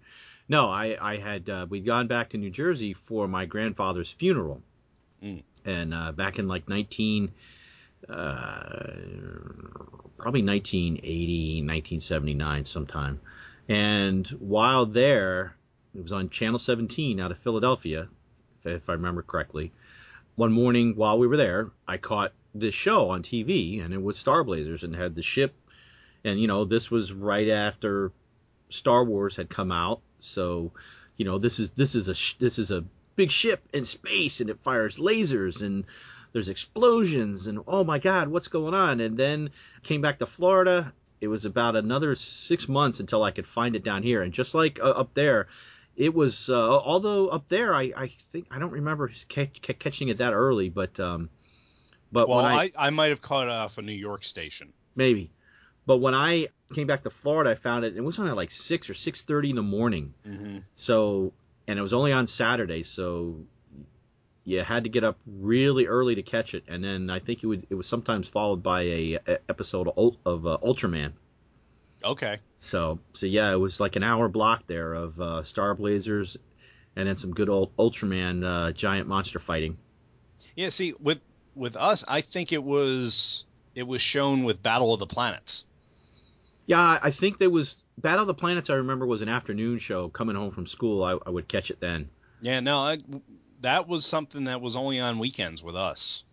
No, I, I had uh, we'd gone back to New Jersey for my grandfather's funeral, mm. and uh, back in like nineteen, uh, probably nineteen eighty, nineteen seventy-nine, sometime. And while there, it was on Channel seventeen out of Philadelphia, if, if I remember correctly. One morning while we were there, I caught this show on T V, and it was Star Blazers, and had the ship, and you know, this was right after Star Wars had come out. So, you know, this is this is a this is a big ship in space, and it fires lasers, and there's explosions, and oh my God, what's going on? And then came back to Florida. It was about another six months until I could find it down here, and just like uh, up there, it was. Uh, although up there, I, I think I don't remember c- c- catching it that early, but um, but well, when I, I I might have caught it off a New York station, maybe. But when I came back to Florida, I found it. It was on at like six or six thirty in the morning. Mm-hmm. So, and it was only on Saturday, so you had to get up really early to catch it. And then I think it would it was sometimes followed by a, a episode of, of uh, Ultraman. Okay. So, so yeah, it was like an hour block there of uh, Star Blazers, and then some good old Ultraman uh, giant monster fighting. Yeah. See, with with us, I think it was it was shown with Battle of the Planets. Yeah, I think there was Battle of the Planets. I remember was an afternoon show. Coming home from school, I, I would catch it then. Yeah, no, I, that was something that was only on weekends with us.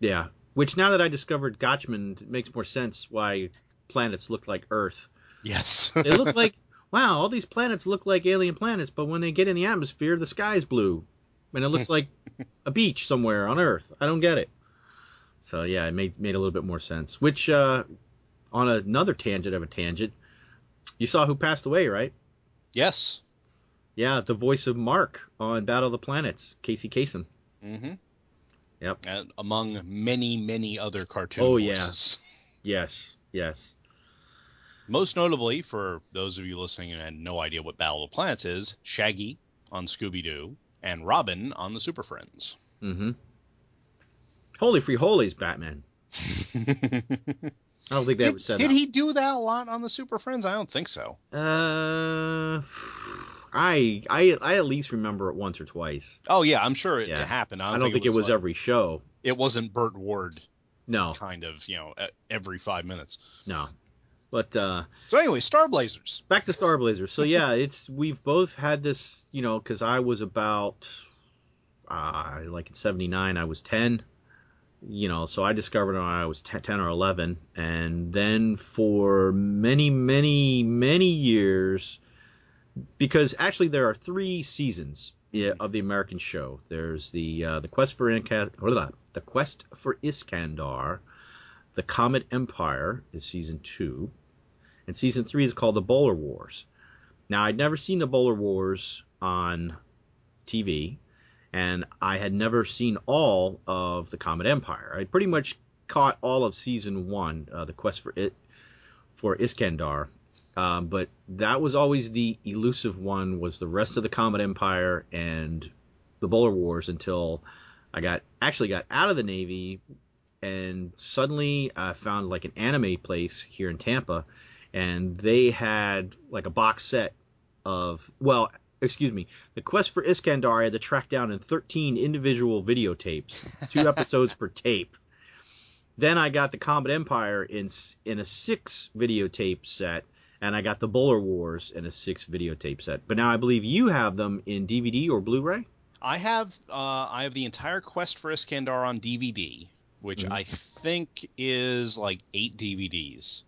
Yeah, which now that I discovered Gotchman, it makes more sense why planets looked like Earth. Yes, it looked like wow, all these planets look like alien planets, but when they get in the atmosphere, the sky's blue, and it looks like a beach somewhere on Earth. I don't get it. So yeah, it made made a little bit more sense. Which. Uh, On another tangent of a tangent, you saw who passed away, right? Yes. Yeah, the voice of Mark on Battle of the Planets, Casey Kasem. Mm-hmm. Yep. And among many, many other cartoon oh, voices. Oh, yeah. Yes, yes. Most notably, for those of you listening who had no idea what Battle of the Planets is, Shaggy on Scooby-Doo and Robin on the Super Friends. Mm-hmm. Holy free holies, Batman. I don't think that was set up. Did he do that a lot on the Super Friends? I don't think so. Uh, I I I at least remember it once or twice. Oh yeah, I'm sure it, yeah. it happened. I don't, I don't think, think it was, it was like, every show. It wasn't Burt Ward. No. Kind of, you know, every five minutes. No. But uh, so anyway, Star Blazers. Back to Star Blazers. So yeah, it's we've both had this, you know, because I was about uh, like in seventy-nine, I was ten, you know, so I discovered it when I was ten or eleven, and then for many, many, many years, because actually there are three seasons of the American show. There's the uh, the quest for Inca- the quest for Iskandar. The Comet Empire is season two, and season three is called The Bowler Wars. Now, I'd never seen The Bowler Wars on T V, and I had never seen all of The Comet Empire. I pretty much caught all of season one, uh, The Quest for it for Iskandar, um, but that was always the elusive one, was the rest of The Comet Empire and The Bowler Wars, until I got actually got out of the Navy. And suddenly I found like an anime place here in Tampa, and they had like a box set of, well, excuse me, The Quest for Iskandar I had to track down in thirteen individual videotapes, two episodes per tape. Then I got The Comet Empire in in a six videotape set, and I got The Bowler Wars in a six videotape set. But now I believe you have them in D V D or Blu-ray? I have, uh, I have the entire Quest for Iskandar on D V D. Which mm-hmm. I think is like eight D V Ds.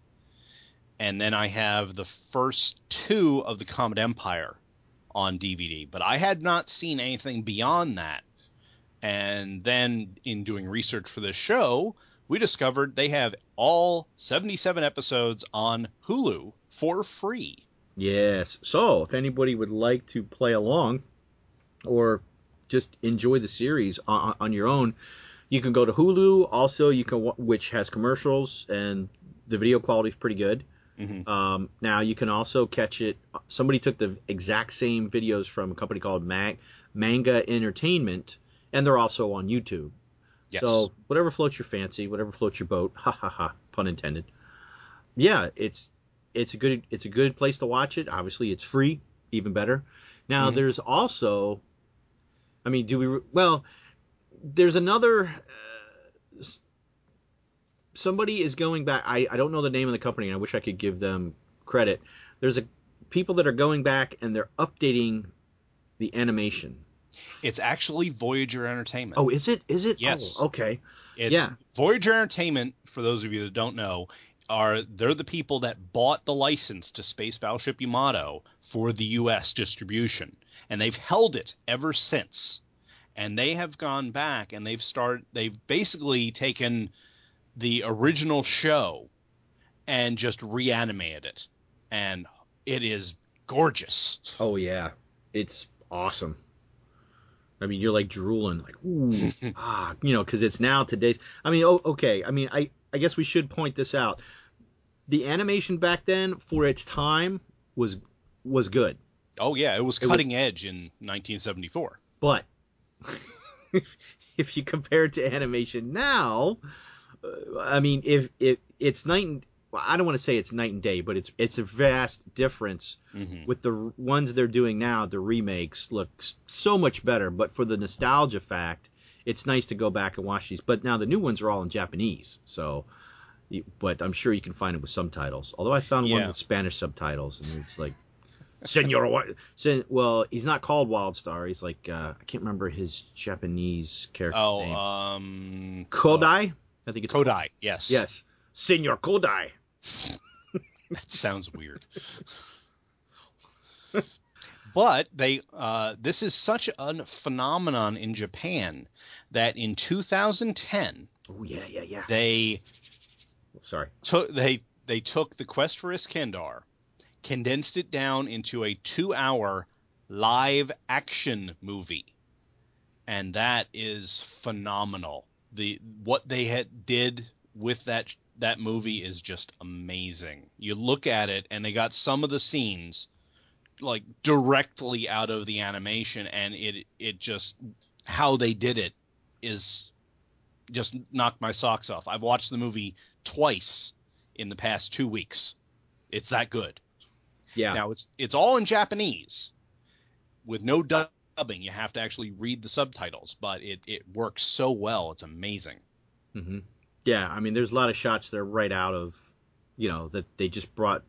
And then I have the first two of the Comet Empire on D V D. But I had not seen anything beyond that. And then in doing research for this show, we discovered they have all seventy-seven episodes on Hulu for free. Yes. So if anybody would like to play along or just enjoy the series on, on your own, you can go to Hulu. Also, you can, which has commercials, and the video quality is pretty good. Mm-hmm. Um, now you can also catch it. Somebody took the exact same videos from a company called Mag- Manga Entertainment, and they're also on YouTube. Yes. So whatever floats your fancy, whatever floats your boat. Ha ha ha. Pun intended. Yeah, it's it's a good it's a good place to watch it. Obviously, it's free. Even better. Now mm-hmm. there's also, I mean, do we well. There's another uh, – somebody is going back I, – I don't know the name of the company, and I wish I could give them credit. There's a, people that are going back, and they're updating the animation. It's actually Voyager Entertainment. Oh, is it? Is it? Yes. Oh, okay. It's yeah. Voyager Entertainment, for those of you that don't know, are they're the people that bought the license to Space Battleship Yamato for the U S distribution, and they've held it ever since. And they have gone back and they've started, they've basically taken the original show and just reanimated it. And it is gorgeous. Oh, yeah. It's awesome. I mean, you're like drooling, like, ooh, ah, you know, because it's now today's. I mean, oh, okay. I mean, I, I guess we should point this out. The animation back then for its time was, was good. Oh, yeah. It was cutting it was, edge in nineteen seventy-four. But. If you compare it to animation now, uh, I mean, if, if it's night and well, I don't want to say it's night and day, but it's it's a vast difference mm-hmm. with the ones they're doing now. The remakes look so much better, but for the nostalgia fact, it's nice to go back and watch these. But now the new ones are all in Japanese, so but I'm sure you can find it with subtitles. Although I found yeah. one with Spanish subtitles, and it's like. Senor, well, he's not called Wildstar. He's like uh, I can't remember his Japanese character's oh, name. Um, Kodai, uh, I think it's Kodai. Called. Yes, yes, Senor Kodai. That sounds weird. But they, uh, this is such a phenomenon in Japan that in two thousand ten, oh yeah, yeah, yeah, they, sorry, took they they took The Quest for Iskandar. Condensed it down into a two-hour live-action movie, and that is phenomenal. The what they had did with that that movie is just amazing. You look at it, and they got some of the scenes like directly out of the animation, and it it just how they did it is just knocked my socks off. I've watched the movie twice in the past two weeks. It's that good. Yeah. Now it's it's all in Japanese, with no dubbing. You have to actually read the subtitles, but it, it works so well. It's amazing. Mm-hmm. Yeah, I mean, there's a lot of shots that are right out of you know, that they just brought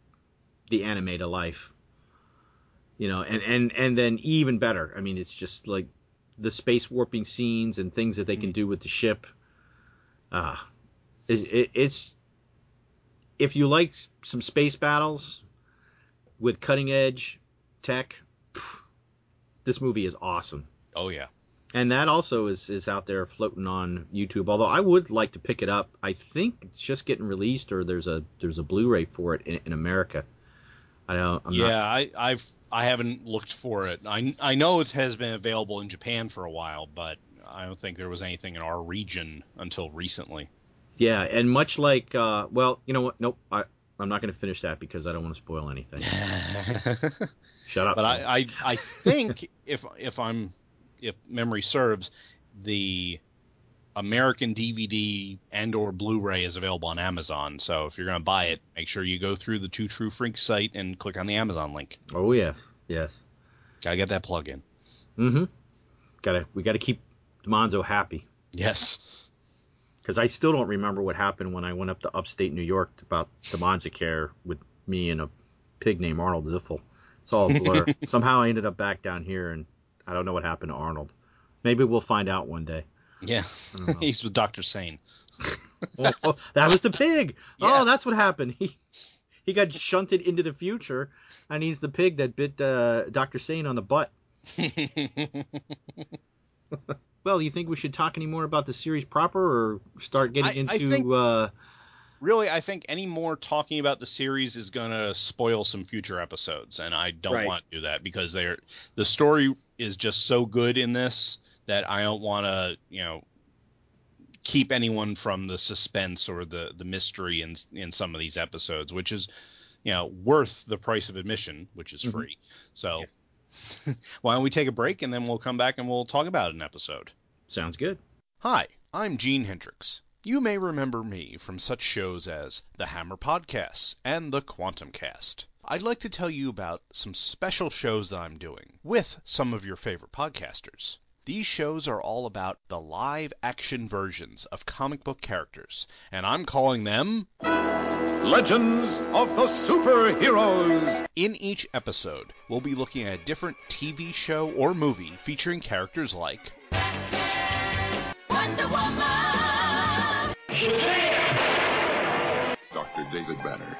the anime to life. You know, and, and, and then even better, I mean, it's just like the space warping scenes and things that they can do with the ship. Ah, it, it, it's, if you like some space battles with cutting edge tech, phew, this movie is awesome. Oh yeah. And that also is, is out there floating on YouTube. Although I would like to pick it up. I think it's just getting released, or there's a there's a Blu-ray for it in, in America. I don't. I'm yeah, not... I I've I haven't looked for it. I I know it has been available in Japan for a while, but I don't think there was anything in our region until recently. Yeah, and much like uh, well, you know what? Nope, I I'm not going to finish that because I don't want to spoil anything. Shut up. But I, I I think if if I'm if memory serves, the American D V D and or Blu-ray is available on Amazon. So if you're going to buy it, make sure you go through the Two True Freaks site and click on the Amazon link. Oh, yes. Yes. Got to get that plug in. Mm-hmm. Gotta, we got to keep Monzo happy. Yes. Because I still don't remember what happened when I went up to upstate New York about the Monzacare with me and a pig named Arnold Ziffel. It's all a blur. Somehow I ended up back down here and I don't know what happened to Arnold. Maybe we'll find out one day. Yeah, he's with Doctor Sane. oh, oh, that was the pig. Yeah. Oh, that's what happened. He he got shunted into the future, and he's the pig that bit uh, Doctor Sane on the butt. Well, do you think we should talk any more about the series proper, or start getting I, into? I think, uh, really, I think any more talking about the series is going to spoil some future episodes, and I don't right. want to do that because they're the story is just so good in this that I don't want to, you know, keep anyone from the suspense or the, the mystery in in some of these episodes, which is, you know, worth the price of admission, which is mm-hmm. free. So yeah. Why don't we take a break and then we'll come back and we'll talk about an episode. Sounds good. Hi, I'm Gene Hendricks. You may remember me from such shows as the Hammer Podcasts and the Quantum Cast. I'd like to tell you about some special shows that I'm doing with some of your favorite podcasters. These shows are all about the live-action versions of comic book characters, and I'm calling them Legends of the Superheroes. In each episode, we'll be looking at a different T V show or movie featuring characters like Wonder Woman, Doctor David Banner,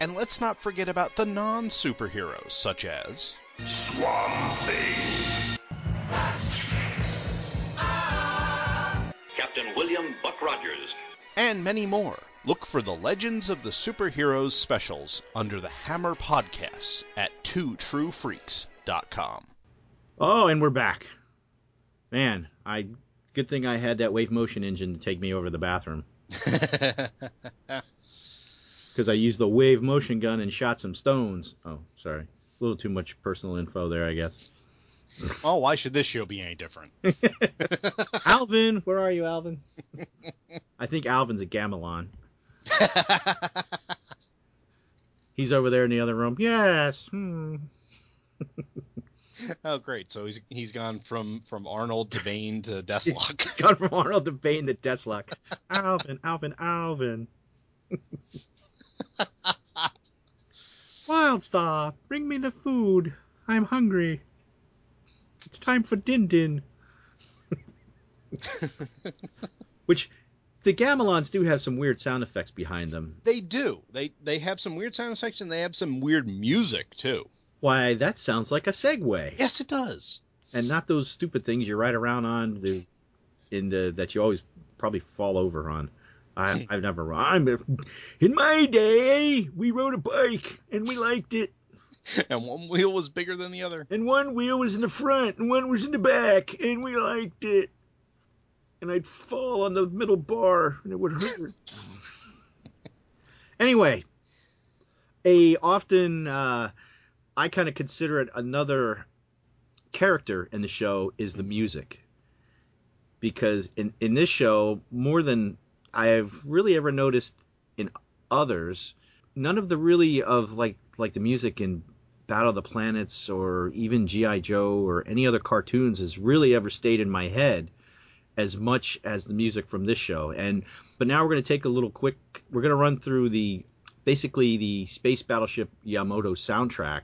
and let's not forget about the non-superheroes, such as Swamp Thing, Captain William Buck Rogers, and many more. Look for the Legends of the Superheroes specials under the Hammer Podcasts at two true freaks dot com. Oh, and we're back. Man, I good thing I had that Wave Motion Engine to take me over to the bathroom. Because I used the Wave Motion Gun and shot some stones. Oh, sorry. A little too much personal info there, I guess. Oh, why should this show be any different? Alvin, where are you, Alvin? I think Alvin's a Gamilon. He's over there in the other room. Yes. Hmm. Oh, great. So he's he's gone from, from Arnold to Bane to Desslok. He's, he's gone from Arnold to Bane to Desslok. Alvin, Alvin, Alvin. Wildstar, bring me the food. I'm hungry. It's time for Din Din. Which, the Gamilons do have some weird sound effects behind them. They do. They they have some weird sound effects, and they have some weird music, too. Why, that sounds like a segue. Yes, it does. And not those stupid things you ride around on the, in the, that you always probably fall over on. I, I've never run. I'm, in my day, we rode a bike, and we liked it. And one wheel was bigger than the other. And one wheel was in the front, and one was in the back, and we liked it. And I'd fall on the middle bar, and it would hurt. Anyway, a often, uh, I kind of consider it another character in the show is the music. Because in, in this show, more than I've really ever noticed in others, none of the really of like, like the music in Battle of the Planets or even G I Joe or any other cartoons has really ever stayed in my head as much as the music from this show. And but now we're going to take a little quick, we're going to run through the basically the Space Battleship Yamato soundtrack.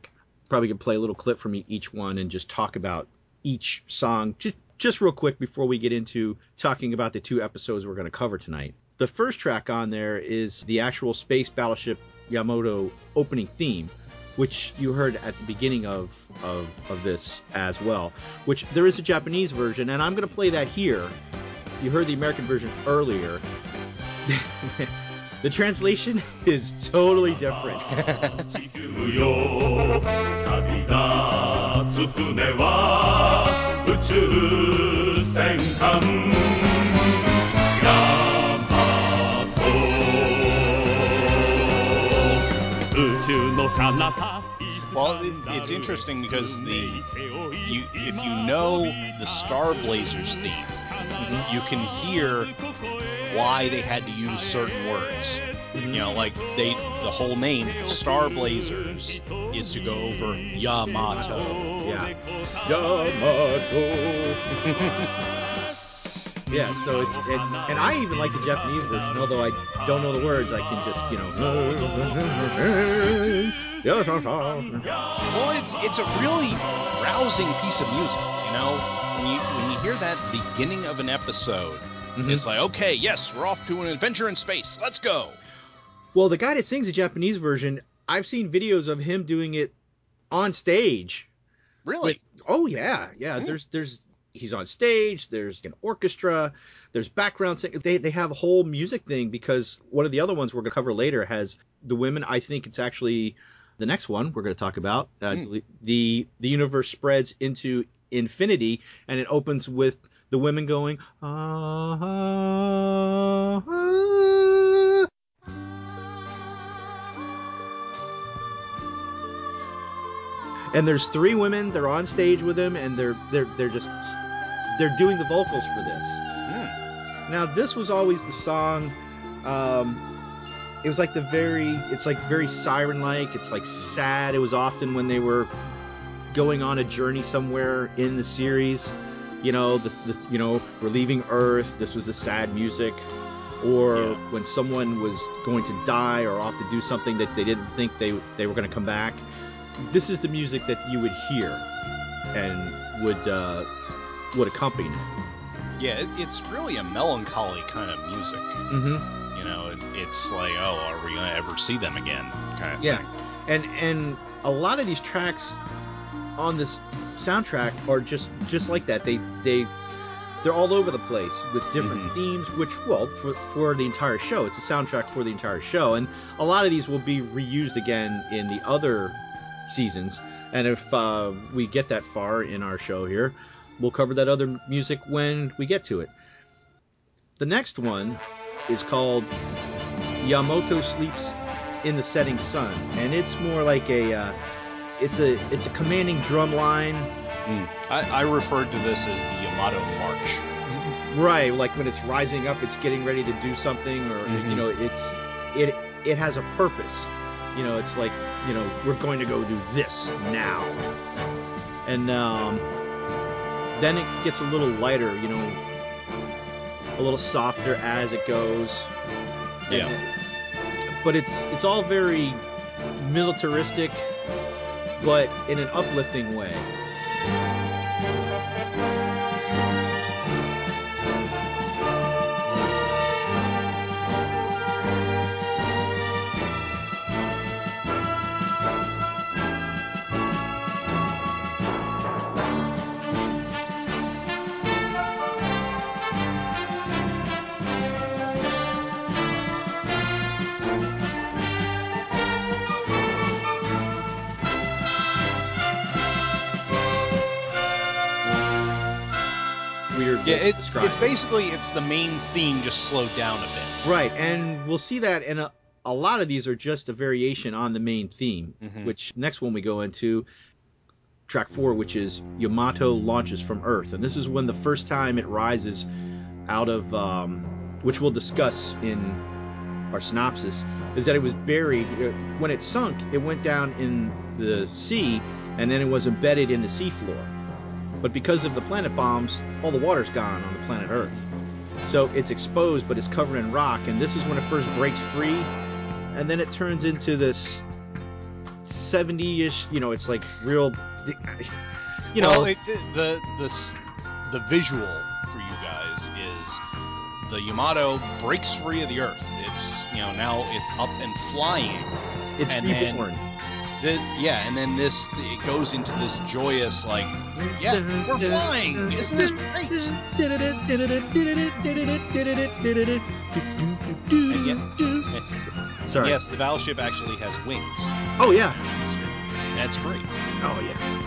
Probably could play a little clip from each one and just talk about each song just, just real quick before we get into talking about the two episodes we're going to cover tonight. The first track on there is the actual Space Battleship Yamato opening theme, which you heard at the beginning of, of, of this as well, which there is a Japanese version, and I'm going to play that here. You heard the American version earlier. The translation is totally different. Well, it's interesting because the you, if you know the Star Blazers theme, mm-hmm. you can hear why they had to use certain words. Mm-hmm. You know, like they the whole name Star Blazers is to go over Yamato. Yeah. Yamato. Yeah, so it's it, and I even like the Japanese version, although I don't know the words. I can just, you know. Well, it's it's a really rousing piece of music, you know. When you when you hear that beginning of an episode. Mm-hmm. It's like, okay, yes, we're off to an adventure in space. Let's go. Well, the guy that sings the Japanese version, I've seen videos of him doing it on stage. Really? Like, oh, yeah. Yeah, mm-hmm. there's there's he's on stage. There's an orchestra. There's background singing. They, they have a whole music thing because one of the other ones we're going to cover later has the women. I think it's actually the next one we're going to talk about. Uh, mm. the, the universe spreads into infinity, and it opens with the women going, ah, ah, ah. And there's three women. They're on stage with him, and they're they're they're just they're doing the vocals for this. Yeah. Now this was always the song. Um, it was like the very it's like very siren-like. It's like sad. It was often when they were going on a journey somewhere in the series. You know, the, the you know, we're leaving Earth. This was the sad music. Or yeah. when someone was going to die or off to do something that they didn't think they, they were going to come back. This is the music that you would hear and would uh, would accompany. Yeah, it's really a melancholy kind of music. Mm-hmm. You know, it, it's like, oh, are we going to ever see them again? Kind of yeah, thing. and and a lot of these tracks on this soundtrack are just just like that. They they they're all over the place with different mm-hmm. themes, which well for, for the entire show. It's a soundtrack for the entire show, and a lot of these will be reused again in the other seasons, and if uh, we get that far in our show here, we'll cover that other music when we get to it. The next one is called Yamato Sleeps in the Setting Sun, and it's more like a uh, It's a it's a commanding drum line. Mm. I, I referred to this as the Yamato March. Right, like when it's rising up, it's getting ready to do something, or mm-hmm. you know, it's it it has a purpose. You know, it's like, you know, we're going to go do this now. And um, then it gets a little lighter, you know, a little softer as it goes. Yeah. And, but it's it's all very militaristic, but in an uplifting way. Yeah, it, it's basically, it's the main theme just slowed down a bit. Right, and we'll see that in a, a lot of these are just a variation on the main theme, mm-hmm. which next one we go into, track four, which is Yamato Launches from Earth. And this is when the first time it rises out of, um, which we'll discuss in our synopsis, is that it was buried. When it sunk, it went down in the sea, and then it was embedded in the seafloor. But because of the planet bombs, all the water's gone on the planet Earth. So it's exposed, but it's covered in rock, and this is when it first breaks free. and then it turns into this seventy-ish, you know, it's like real, you know. Well, it, the, the, the visual for you guys is the Yamato breaks free of the Earth. It's, you know, now it's up and flying. It's and reborn. The, yeah, and then this, it goes into this joyous, like, yeah, we're flying! Isn't this great? And yet, Sorry. Yes, the battleship actually has wings. Oh, yeah. That's great. Oh, yeah.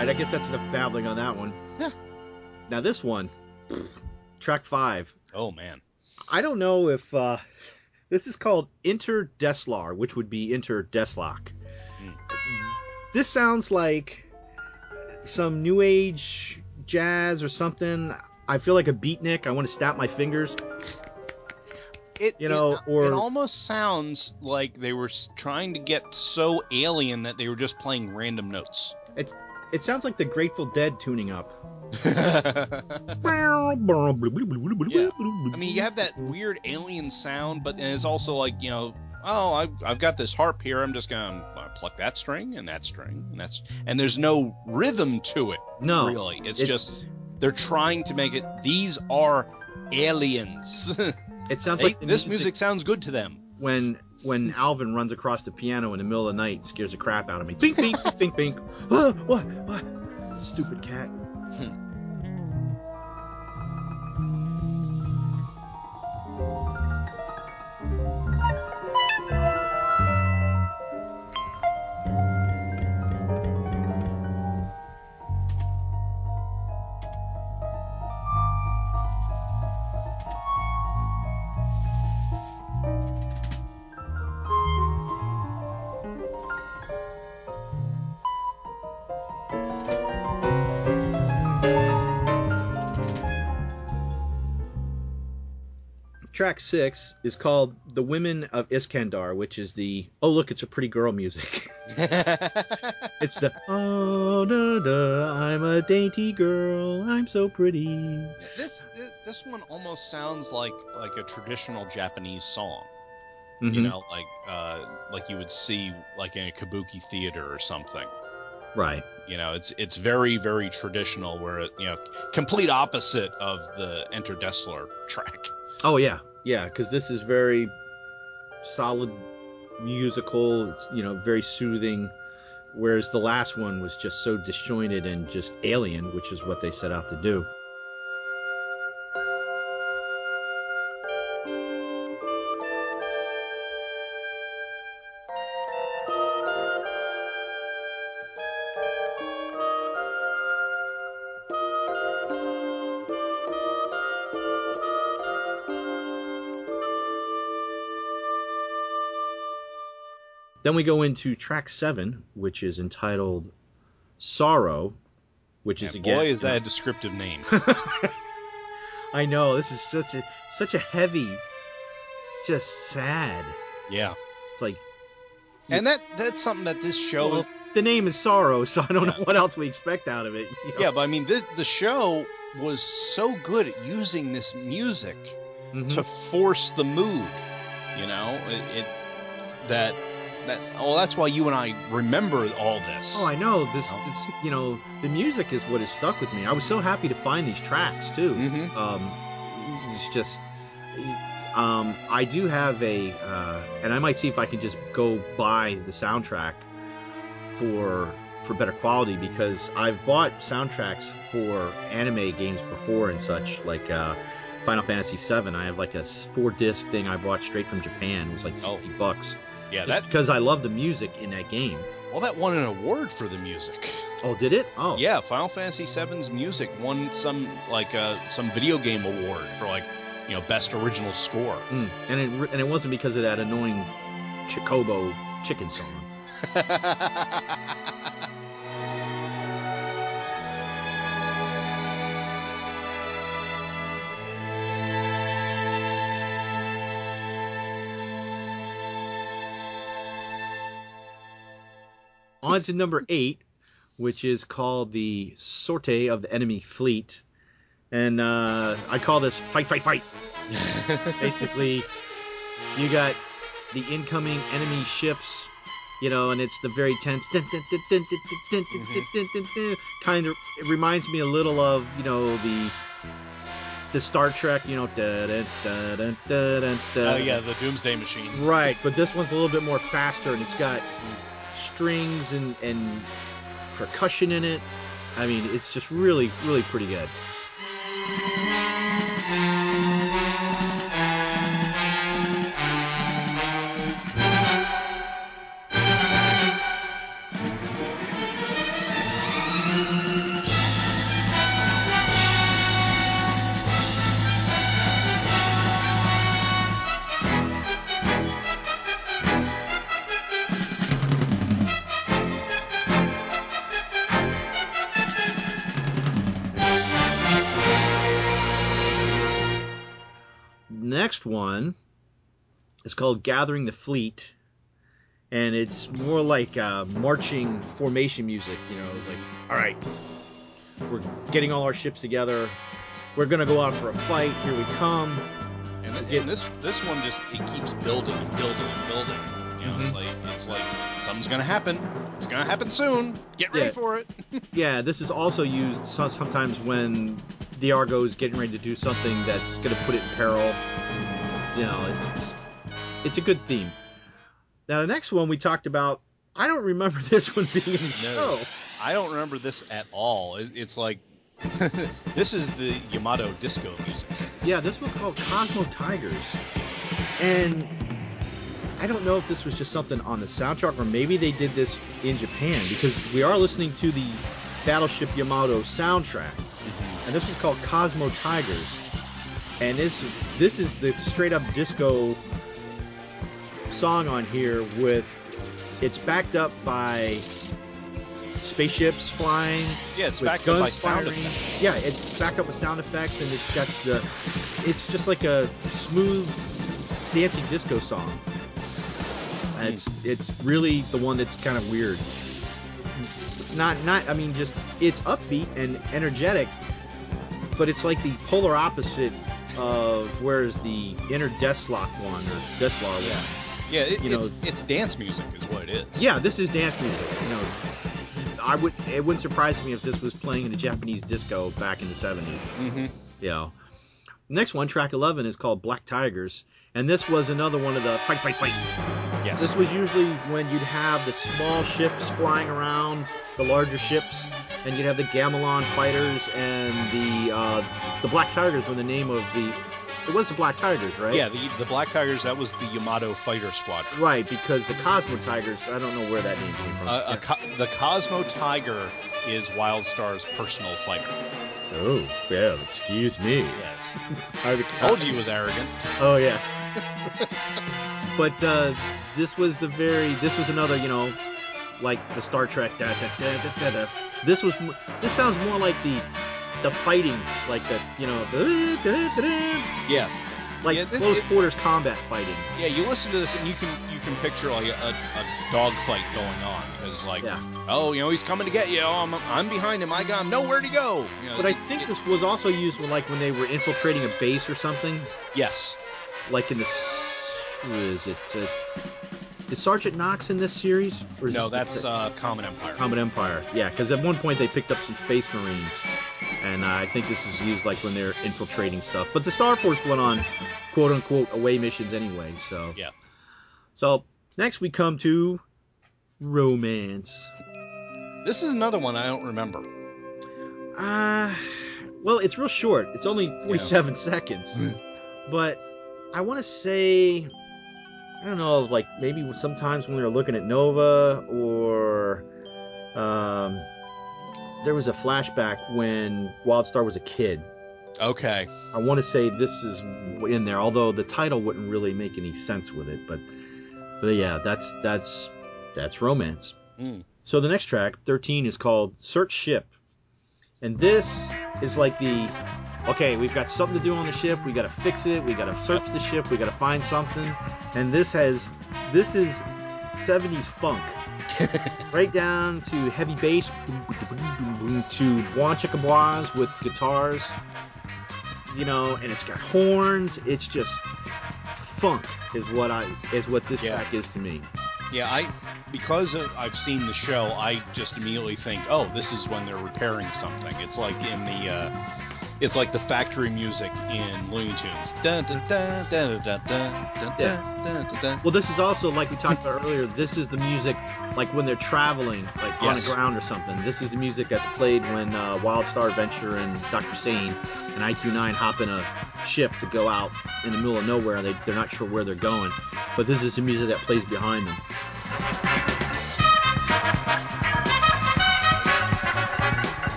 I guess that's enough babbling on that one. Yeah. Now this one, track five. Oh man, I don't know if uh, this is called Inter Deslar, which would be Inter Desslok. Mm. This sounds like some new age jazz or something. I feel like a beatnik. I want to snap my fingers. It, you know, it, or... it almost sounds like they were trying to get so alien that they were just playing random notes. It's It sounds like the Grateful Dead tuning up. Yeah. I mean, you have that weird alien sound, but it's also like, you know, oh, I've, I've got this harp here. I'm just going to pluck that string and that string. And that's and there's no rhythm to it. No. Really. It's, it's just they're trying to make it. These are aliens. It sounds they, like this music, music sounds good to them. When... When Alvin runs across the piano in the middle of the night, scares the crap out of me. Bink, bink, bink, bink. What? What? What? Stupid cat. Hmm. Track six is called The Women of Iskandar, which is the, oh, look, it's a pretty girl music. It's the, oh, da, da, I'm a dainty girl, I'm so pretty. This this one almost sounds like, like a traditional Japanese song. Mm-hmm. You know, like uh, like you would see like in a kabuki theater or something. Right. You know, it's it's very, very traditional where, you know, complete opposite of the Enter Dessler track. Oh, yeah. Yeah, because this is very solid musical. It's, you know, very soothing, whereas the last one was just so disjointed and just alien, which is what they set out to do. Then we go into track seven, which is entitled Sorrow, which yeah, is again... Boy, is that a descriptive name. I know. This is such a such a heavy, just sad. Yeah. It's like... And that that's something that this show... Well, the name is Sorrow, so I don't yeah. know what else we expect out of it. You know? Yeah, but I mean, the, the show was so good at using this music mm-hmm. to force the mood, you know? It, it that... that, well, that's why you and I remember all this. Oh, I know. This, oh. this, you know, the music is what has stuck with me. I was so happy to find these tracks, too. Mm-hmm. Um, it's just... Um, I do have a... Uh, and I might see if I can just go buy the soundtrack for... for better quality, because I've bought soundtracks for anime games before and such, like uh, Final Fantasy seven. I have like a four disc thing I bought straight from Japan. It was like sixty oh. bucks. Yeah, just that... because I love the music in that game. Well, that won an award for the music. Oh, did it? Oh, yeah. Final Fantasy seven's music won some like uh, some video game award for like you know best original score. Mm. And it and it wasn't because of that annoying Chocobo chicken song. On to number eight, which is called the Sortie of the Enemy Fleet. And uh, I call this Fight, Fight, Fight. Basically, you got the incoming enemy ships, you know, and it's the very tense mm-hmm. kind of. It reminds me a little of, you know, the the Star Trek, you know. Da, da, da, da, da, da, da. Oh, yeah, the Doomsday Machine. Right, but this one's a little bit more faster, and it's got strings and, and percussion in it. I mean, it's just really, really pretty good. Next one is called Gathering the Fleet, and it's more like uh, marching formation music. You know, it's like, all right, we're getting all our ships together. We're going to go out for a fight. Here we come. And, get... and this this one just, it keeps building and building and building. You know, mm-hmm. it's like, it's like something's going to happen. It's going to happen soon. Get ready yeah. for it. Yeah, this is also used sometimes when the Argo is getting ready to do something that's going to put it in peril. You know, it's, it's it's a good theme. Now, the next one we talked about, I don't remember this one being in the no, show. I don't remember this at all. It, it's like, this is the Yamato disco music. Yeah, this one's called Cosmo Tigers. And I don't know if this was just something on the soundtrack, or maybe they did this in Japan, because we are listening to the Battleship Yamato soundtrack. And this was called Cosmo Tigers, and this this is the straight up disco song on here. With it's backed up by spaceships flying. Yeah, it's backed up by sound effects. Yeah, it's backed up with sound effects, and it's got the. It's just like a smooth, dancing disco song. And it's it's really the one that's kind of weird. Not not I mean just it's upbeat and energetic. But it's like the polar opposite of where's the inner Desslok one or Desslar one. Yeah, yeah it, you know, it's, it's dance music is what it is. Yeah, this is dance music. You know, I would it wouldn't surprise me if this was playing in a Japanese disco back in the seventies. Mm-hmm. You know, next one, track eleven, is called Black Tigers, and this was another one of the fight, fight, fight. Yes. This was usually when you'd have the small ships flying around the larger ships. And you'd have the Gamilon fighters and the uh, the Black Tigers were the name of the... It was the Black Tigers, right? Yeah, the, the Black Tigers, that was the Yamato Fighter Squadron. Right, because the Cosmo Tigers, I don't know where that name came from. Uh, yeah. co- the Cosmo Tiger is Wildstar's personal fighter. Oh, well, excuse me. Yes. I told you he was arrogant. Oh, yeah. But uh, this was the very... This was another, you know... like the Star Trek da, da, da, da, da, da. This was this sounds more like the the fighting like the you know da, da, da, da. Yeah like yeah, this, close it, quarters combat fighting. Yeah, you listen to this and you can you can picture like a, a, a dog fight going on because like yeah. oh you know he's coming to get you oh, I'm I'm behind him I got him nowhere to go. You know, but I think it, this was also used when like when they were infiltrating a base or something. Yes. Like in the is it. Uh, Is Sergeant Knox in this series? Or is no, it, that's uh, Common Empire. Common Empire, yeah, because at one point they picked up some Space Marines, and uh, I think this is used like when they're infiltrating stuff. But the Star Force went on, quote unquote, away missions anyway. So yeah. So next we come to romance. This is another one I don't remember. Uh, well, it's real short. It's only forty-seven yeah. seconds, mm. but I want to say. I don't know, like maybe sometimes when we were looking at Nova, or um, there was a flashback when Wildstar was a kid. Okay. I want to say this is in there, although the title wouldn't really make any sense with it. But, but yeah, that's that's that's romance. Mm. So the next track, thirteen, is called "Search Ship," and this is like the okay, we've got something to do on the ship. We got to fix it. We got to search the ship. We got to find something. And this has, this is seventies funk, right down to heavy bass, to Juan Chicabras with guitars, you know. And it's got horns. It's just funk is what I is what this yeah. track is to me. Yeah, I because of, I've seen the show, I just immediately think, oh, this is when they're repairing something. It's like in the. Uh, It's like the factory music in Looney Tunes. Dun, dun, dun, dun, dun, dun, dun, yeah. dun, dun, dun. Well, this is also, like we talked about earlier, this is the music, like when they're traveling, like yes. on the ground or something. This is the music that's played when uh, Wildstar Venture and Doctor Sane and I Q nine hop in a ship to go out in the middle of nowhere. They, they're not sure where they're going. But this is the music that plays behind them.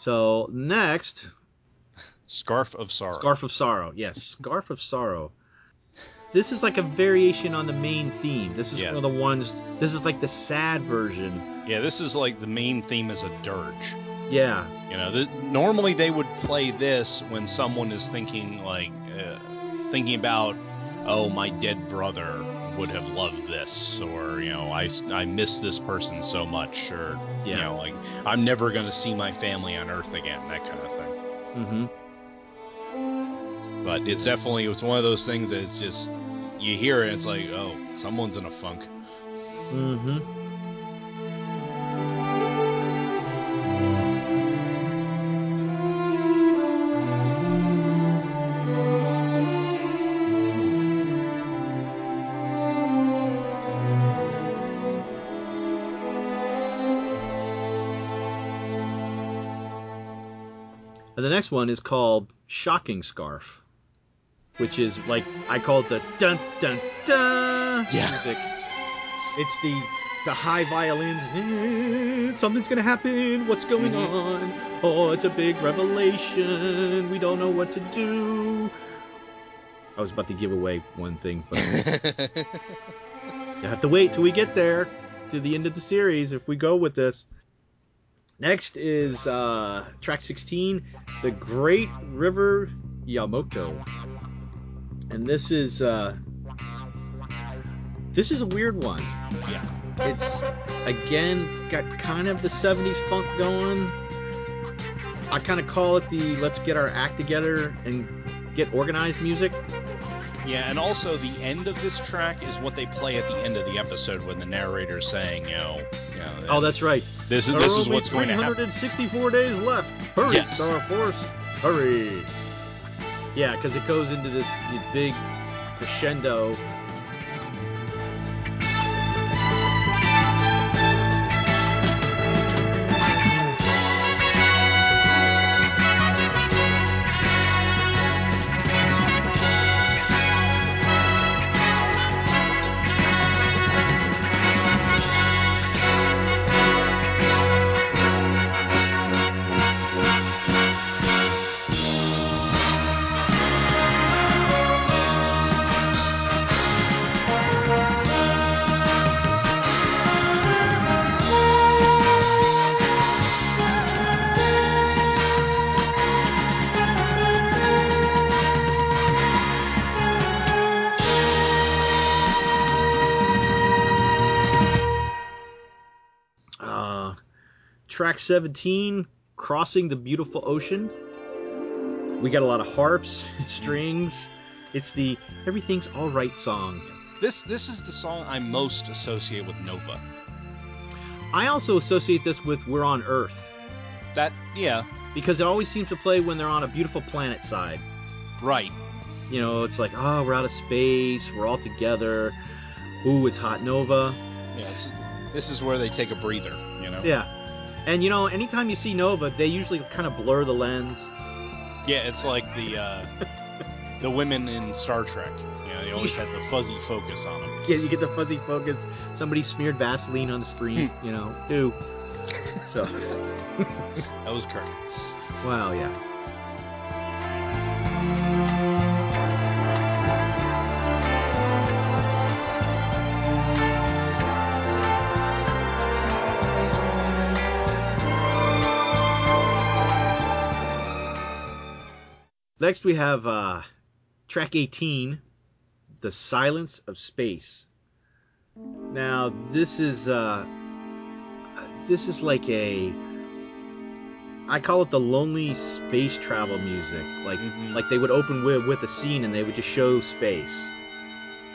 So next, Scarf of Sorrow. Scarf of Sorrow, yes, Scarf of Sorrow. This is like a variation on the main theme. This is yeah. one of the ones. This is like the sad version. Yeah, this is like the main theme is a dirge. Yeah. You know, the, normally they would play this when someone is thinking like, uh, thinking about, oh, my dead brother would have loved this, or, you know, I, I miss this person so much, or, yeah. you know, like, I'm never going to see my family on Earth again, that kind of thing. Mm-hmm. But it's definitely, it's one of those things that it's just, you hear it, it's like, oh, someone's in a funk. Mm-hmm. And the next one is called Shocking Scarf, which is like, I call it the dun dun dun yeah. music. It's the the high violins. Something's going to happen. What's going on? Oh, it's a big revelation. We don't know what to do. I was about to give away one thing, but you have to wait till we get there to the end of the series if we go with this. Next is uh, track sixteen, The Great River Yamato. And this is uh, this is a weird one. Yeah. It's, again, got kind of the seventies funk going. I kind of call it the let's get our act together and get organized music. Yeah, and also the end of this track is what they play at the end of the episode when the narrator is saying, you know, you know oh, that's right. This is there this is what's going to happen. three hundred sixty-four days left. Hurry, yes. Star Force. Hurry. Yeah, because it goes into this, this big crescendo. Track seventeen, Crossing the Beautiful Ocean. We got a lot of harps, strings. It's the Everything's Alright song. This this is the song I most associate with Nova. I also associate this with We're on Earth. That, yeah. Because it always seems to play when they're on a beautiful planet side. Right. You know, it's like, oh, we're out of space, we're all together. Ooh, it's hot Nova. Yeah, it's, this is where they take a breather, you know? Yeah. And, you know, anytime you see Nova, they usually kind of blur the lens. Yeah, it's like the uh, the women in Star Trek. You know, they always have the fuzzy focus on them. Yeah, you get the fuzzy focus. Somebody smeared Vaseline on the screen, you know? Ew. So. That was Kirk. Wow, yeah. Next we have uh, track eighteen, The Silence of Space. Now this is uh, this is like a, I call it the lonely space travel music. Like mm-hmm. like they would open with, with a scene and they would just show space,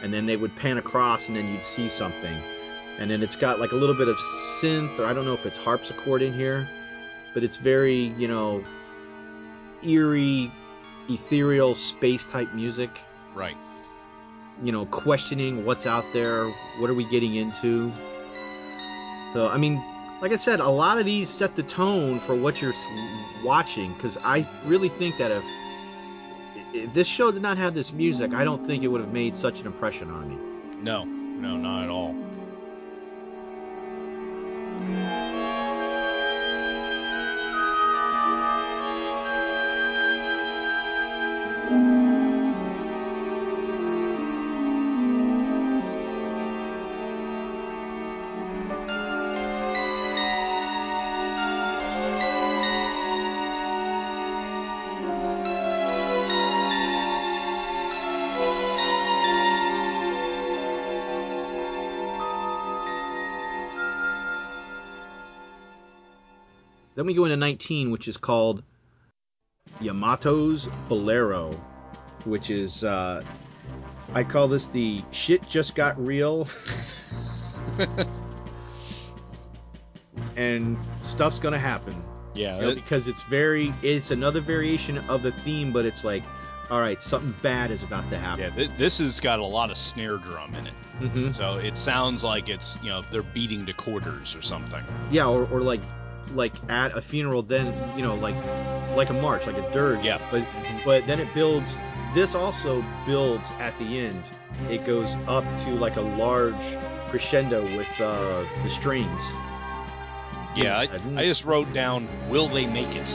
and then they would pan across and then you'd see something, and then it's got like a little bit of synth, or I don't know if it's harpsichord in here, but it's very, you know, eerie, ethereal space type music. Right. You know, questioning what's out there, what are we getting into. So I mean, like I said, a lot of these set the tone for what you're watching, because I really think that if if this show did not have this music, I don't think it would have made such an impression on me. No, no, not at all. Then we go into nineteen, which is called Yamato's Bolero, which is, uh, I call this the shit just got real and stuff's going to happen. Yeah. You know, it... Because it's very, it's another variation of the theme, but it's like, all right, something bad is about to happen. Yeah, th- this has got a lot of snare drum in it. Mm-hmm. So it sounds like it's, you know, they're beating to quarters or something. Yeah, or, or like... like at a funeral, then, you know, like like a march, like a dirge. Yeah. But but then it builds. This also builds at the end. It goes up to like a large crescendo with uh, the strings. Yeah, I, I just wrote down, will they make it?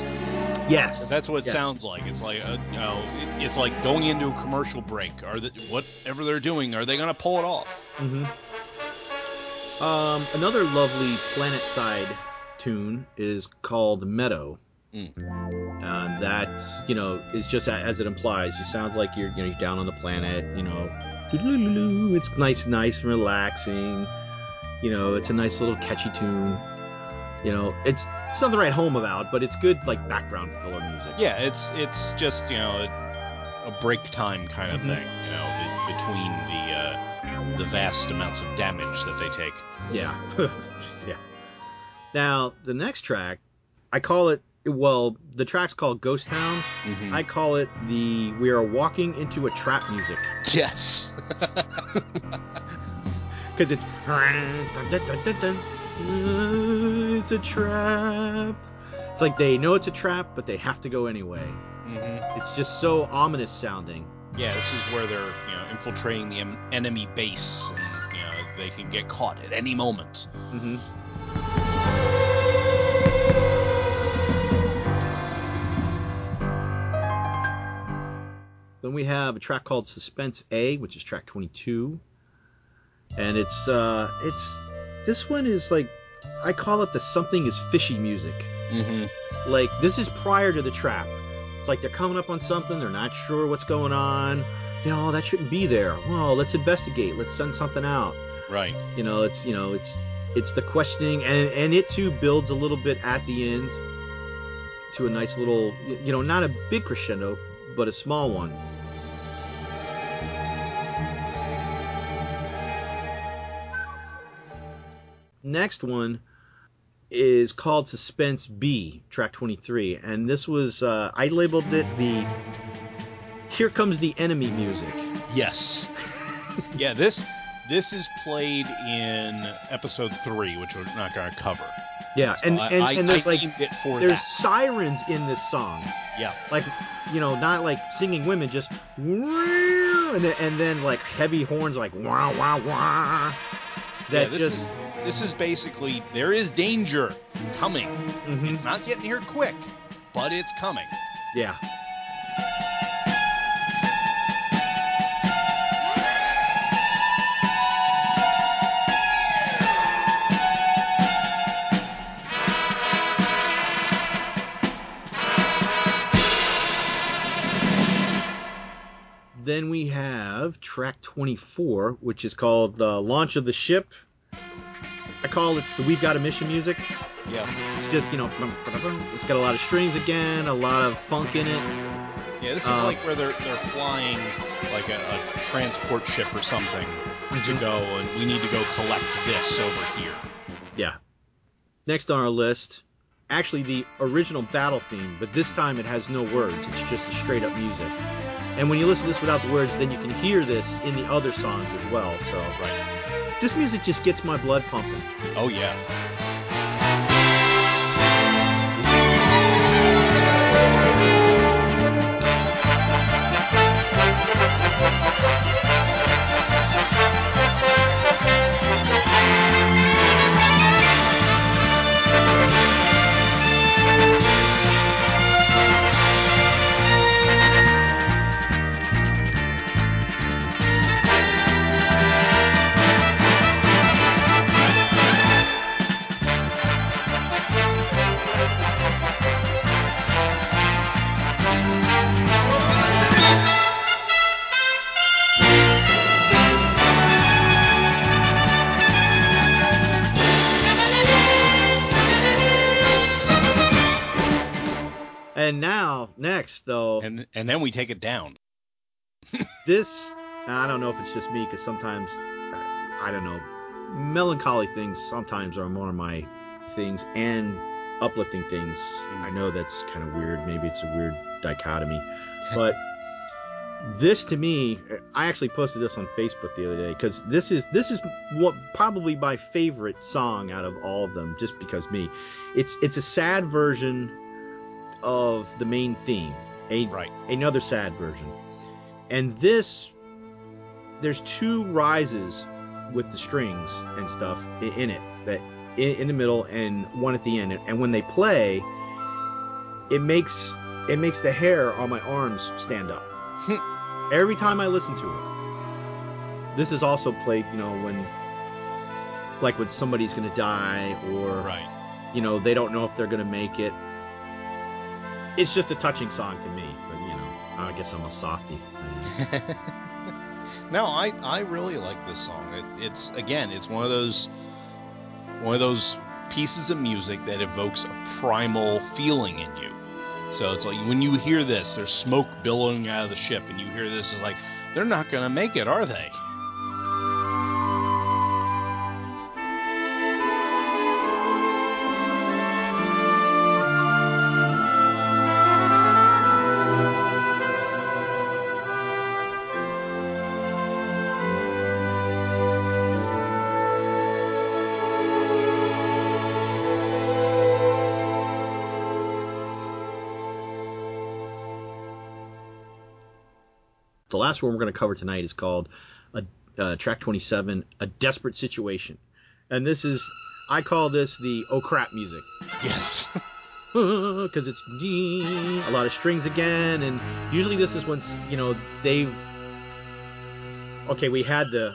Yes. That's what it yes. sounds like. It's like a, you know, it, it's like going into a commercial break. Are they, whatever they're doing, are they gonna pull it off? Mm-hmm. Um, another lovely planet side tune is called Meadow, and mm. uh, that, you know, is just as it implies. It sounds like you're, you know, you're down on the planet. You know, it's nice, nice, relaxing. You know, it's a nice little catchy tune. You know, it's it's nothing right home about, but it's good like background filler music. Yeah, it's it's just, you know, a, a break time kind of mm-hmm. thing. You know, the, between the uh, the vast amounts of damage that they take. Yeah, yeah. Now, the next track, I call it, well, the track's called Ghost Town. Mm-hmm. I call it the We Are Walking Into a Trap music. Yes. Because it's, it's a trap. It's like they know it's a trap, but they have to go anyway. Mm-hmm. It's just so ominous sounding. Yeah, this is where they're, you know, infiltrating the enemy base, and, you know, they can get caught at any moment. Mm-hmm. Then we have a track called Suspense A, which is track twenty-two, and it's uh, it's this one is like, I call it the something is fishy music. Mm-hmm. Like this is prior to the trap. It's like they're coming up on something, they're not sure what's going on. You know, that shouldn't be there. Well, let's investigate. Let's send something out. Right. You know, it's you know it's it's the questioning, and and it too builds a little bit at the end to a nice little, you know, not a big crescendo, but a small one. Next one is called Suspense B, track twenty-three, and this was, uh, I labeled it the Here Comes the Enemy music. Yes. Yeah, this this is played in episode three, which we're not going to cover. Yeah, so and, I, and, and there's I, like, there's that. sirens in this song. Yeah. Like, you know, not like singing women, just, and then, and then like heavy horns, like, wah, wah, wah. That yeah, just... Is... This is basically, there is danger coming. Mm-hmm. It's not getting here quick, but it's coming. Yeah. Then we have track twenty-four, which is called The uh, Launch of the Ship. I call it the We've Got a Mission music. Yeah. It's just, you know, it's got a lot of strings again, a lot of funk in it. Yeah, this is uh, like where they're they're flying like a, a transport ship or something mm-hmm. to go, and we need to go collect this over here. Yeah. Next on our list, actually the original battle theme, but this time it has no words. It's just a straight up music. And when you listen to this without the words, then you can hear this in the other songs as well. So right. This music just gets my blood pumping. Oh, yeah. And now, next, though... And and then we take it down. This, I don't know if it's just me, because sometimes, I, I don't know, melancholy things sometimes are more of my things, and uplifting things. I know that's kind of weird. Maybe it's a weird dichotomy. But this, to me, I actually posted this on Facebook the other day, because this is, this is what probably my favorite song out of all of them, just because me. It's, it's a sad version... of the main theme, a, right. another sad version. And this, there's two rises with the strings and stuff in it, that in, in the middle and one at the end. And when they play, it makes it makes the hair on my arms stand up. Every time I listen to it. This is also played, you know, when like when somebody's gonna die, or right. you know, they don't know if they're gonna make it. It's just a touching song to me, but you know, I guess I'm a softie. No, I, I really like this song. It, it's again, it's one of those one of those pieces of music that evokes a primal feeling in you. So it's like when you hear this, there's smoke billowing out of the ship, and you hear this, it's like they're not gonna make it, are they? The last one we're going to cover tonight is called uh, uh, track twenty-seven, A Desperate Situation. And this is, I call this the oh crap music. Yes. Because it's a lot of strings again. And usually this is when, you know, they've, okay, we had the,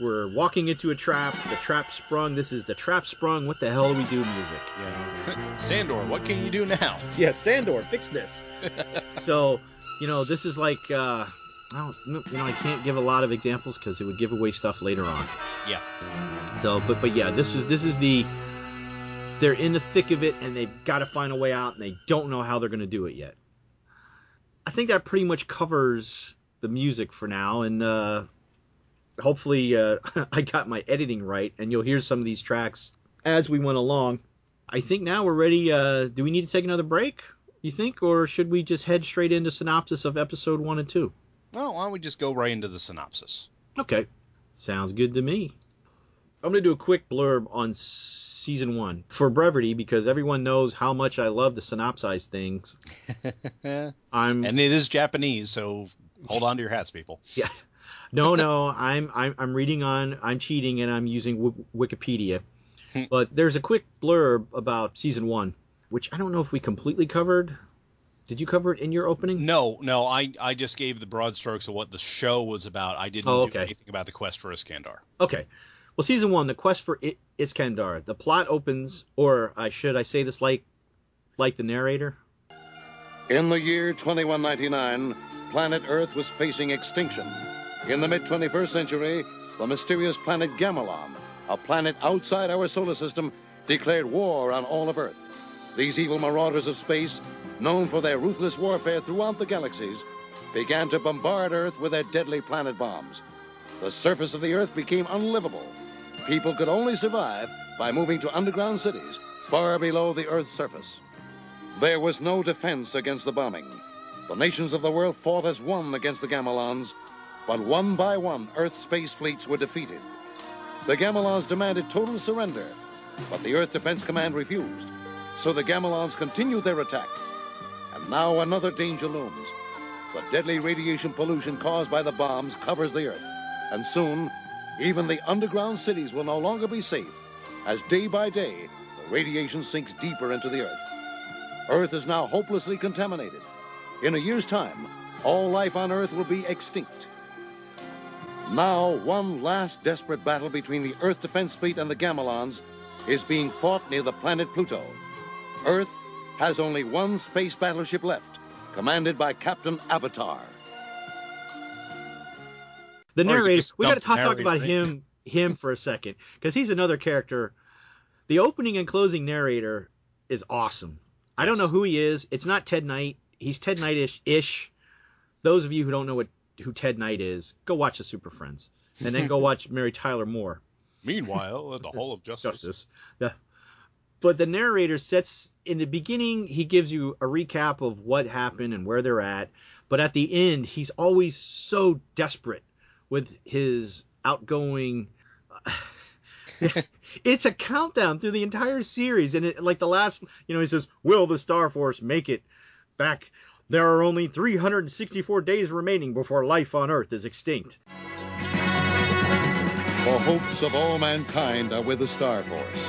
we're walking into a trap. The trap sprung. This is the trap sprung. What the hell do we do music? Yeah. Sandor, what can you do now? Yeah, Sandor, fix this. So, you know, this is like... Uh, I don't, you know, I can't give a lot of examples because it would give away stuff later on. Yeah. So, but but yeah, this is this is the they're in the thick of it, and they've got to find a way out, and they don't know how they're going to do it yet. I think that pretty much covers the music for now, and uh, hopefully uh, I got my editing right, and you'll hear some of these tracks as we went along. I think now we're ready. Uh, do we need to take another break, you think, or should we just head straight into synopsis of episode one and two? Well, why don't we just go right into the synopsis? Okay. Sounds good to me. I'm going to do a quick blurb on season one for brevity, because everyone knows how much I love to synopsize things. I'm and it is Japanese, so hold on to your hats, people. Yeah, no, no, I'm, I'm I'm reading on, I'm cheating, and I'm using w- Wikipedia. But there's a quick blurb about season one, which I don't know if we completely covered. Did you cover it in your opening? No, no, I, I just gave the broad strokes of what the show was about. I didn't oh, okay. do anything about the quest for Iskandar. Okay. Well, season one, the quest for I- Iskandar. The plot opens, or I should I say this like, like the narrator? In the year twenty-one ninety-nine, planet Earth was facing extinction. In the mid twenty-first century, the mysterious planet Gamilon, a planet outside our solar system, declared war on all of Earth. These evil marauders of space, known for their ruthless warfare throughout the galaxies, began to bombard Earth with their deadly planet bombs. The surface of the Earth became unlivable. People could only survive by moving to underground cities far below the Earth's surface. There was no defense against the bombing. The nations of the world fought as one against the Gamilons, but one by one, Earth's space fleets were defeated. The Gamilons demanded total surrender, but the Earth Defense Command refused. So the Gamilons continued their attack. And now another danger looms. The deadly radiation pollution caused by the bombs covers the Earth. And soon, even the underground cities will no longer be safe, as day by day, the radiation sinks deeper into the Earth. Earth is now hopelessly contaminated. In a year's time, all life on Earth will be extinct. Now, one last desperate battle between the Earth Defense Fleet and the Gamilons is being fought near the planet Pluto. Earth has only one space battleship left, commanded by Captain Avatar. The narrator, we got to talk, talk about him him for a second, because he's another character. The opening and closing narrator is awesome. I don't know who he is. It's not Ted Knight. He's Ted Knight-ish. Those of you who don't know what who Ted Knight is, go watch the Super Friends, and then go watch Mary Tyler Moore. Meanwhile, at the Hall of Justice. Justice. Yeah. But the narrator sets, in the beginning, he gives you a recap of what happened and where they're at. But at the end, he's always so desperate with his outgoing. It's a countdown through the entire series. And it, like the last, you know, he says, will the Star Force make it back? There are only three hundred sixty-four days remaining before life on Earth is extinct. The hopes of all mankind are with the Star Force.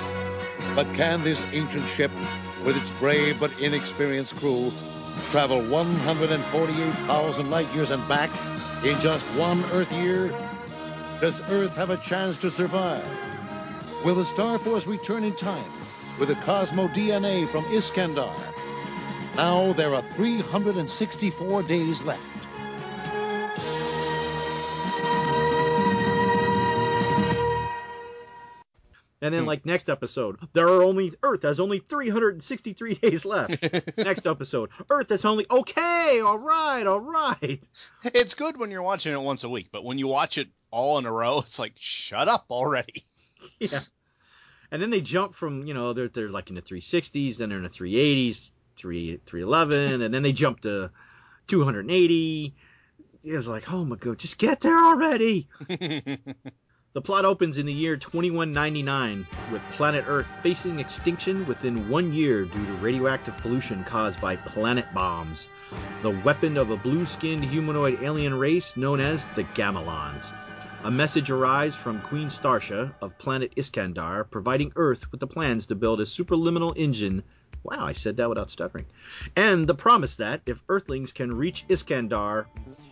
But can this ancient ship, with its brave but inexperienced crew, travel one hundred forty-eight thousand light years and back in just one Earth year? Does Earth have a chance to survive? Will the Star Force return in time with the Cosmo D N A from Iskandar? Now there are three hundred sixty-four days left. And then, like, next episode, there are only, Earth has only three hundred sixty-three days left. Next episode, Earth has only, okay, all right, all right. It's good when you're watching it once a week, but when you watch it all in a row, it's like, shut up already. Yeah. And then they jump from, you know, they're, they're like in the three sixties, then they're in the three eighties, three eleven, and then they jump to two hundred eighty. It's like, oh my God, just get there already. The plot opens in the year twenty-one ninety-nine, with planet Earth facing extinction within one year due to radioactive pollution caused by planet bombs, the weapon of a blue-skinned humanoid alien race known as the Gamilons. A message arrives from Queen Starsha of planet Iskandar, providing Earth with the plans to build a superliminal engine. Wow, I said that without stuttering. And the promise that, if Earthlings can reach Iskandar,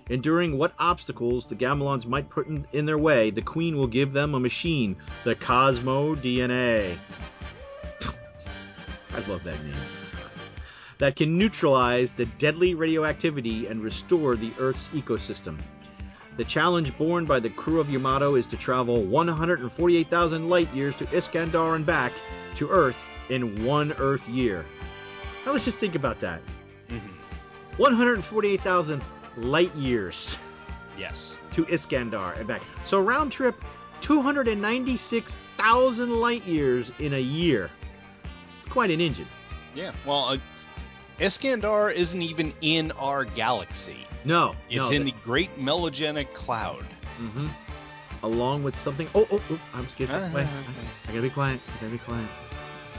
enduring what obstacles the Gamilons might put in, in their way, the Queen will give them a machine, the Cosmo D N A. I love that name. That can neutralize the deadly radioactivity and restore the Earth's ecosystem. The challenge borne by the crew of Yamato is to travel one hundred forty-eight thousand light years to Iskandar and back to Earth in one Earth year. Now let's just think about that. Mm-hmm. one hundred forty-eight thousand light years. Yes. To Iskandar and back. So round trip, two hundred ninety-six thousand light years in a year. It's quite an engine. Yeah. Well, uh, Iskandar isn't even in our galaxy. No. It's no, in they... the Great Melogenic Cloud. Mm-hmm. Along with something. Oh, oh, oh! I'm scared. Uh, Wait, I gotta be quiet. I gotta be quiet.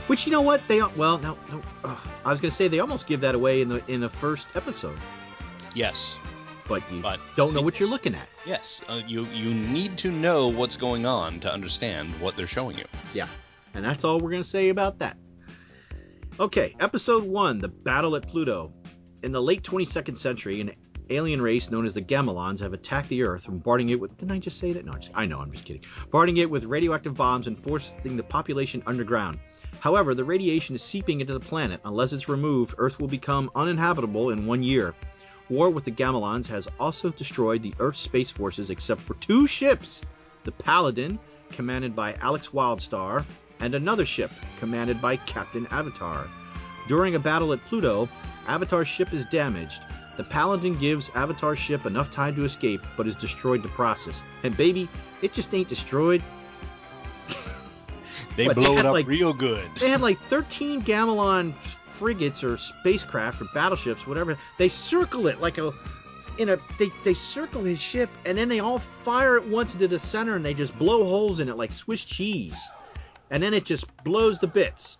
Which, you know what? They well, no, no. Ugh. I was gonna say they almost give that away in the in the first episode. Yes. But you but don't know it, what you're looking at. Yes, uh, you you need to know what's going on to understand what they're showing you. Yeah, and that's all we're gonna say about that. Okay, episode one, the battle at Pluto. In the late twenty-second century, an alien race known as the Gamilons have attacked the Earth, bombarding it with... Didn't I just say that? No, I'm just, I know, I'm just kidding. Bombarding it with radioactive bombs and forcing the population underground. However, the radiation is seeping into the planet. Unless it's removed, Earth will become uninhabitable in one year. War with the Gamilons has also destroyed the Earth's space forces except for two ships. The Paladin, commanded by Alex Wildstar, and another ship, commanded by Captain Avatar. During a battle at Pluto, Avatar's ship is damaged. The Paladin gives Avatar's ship enough time to escape, but is destroyed in the process. And baby, it just ain't destroyed. They what, blow they it up like, real good. They had like thirteen Gamilon frigates or spacecraft or battleships, whatever. They circle it like a, in a they they circle his ship, and then they all fire at once into the center, and they just blow holes in it like Swiss cheese, and then it just blows the bits.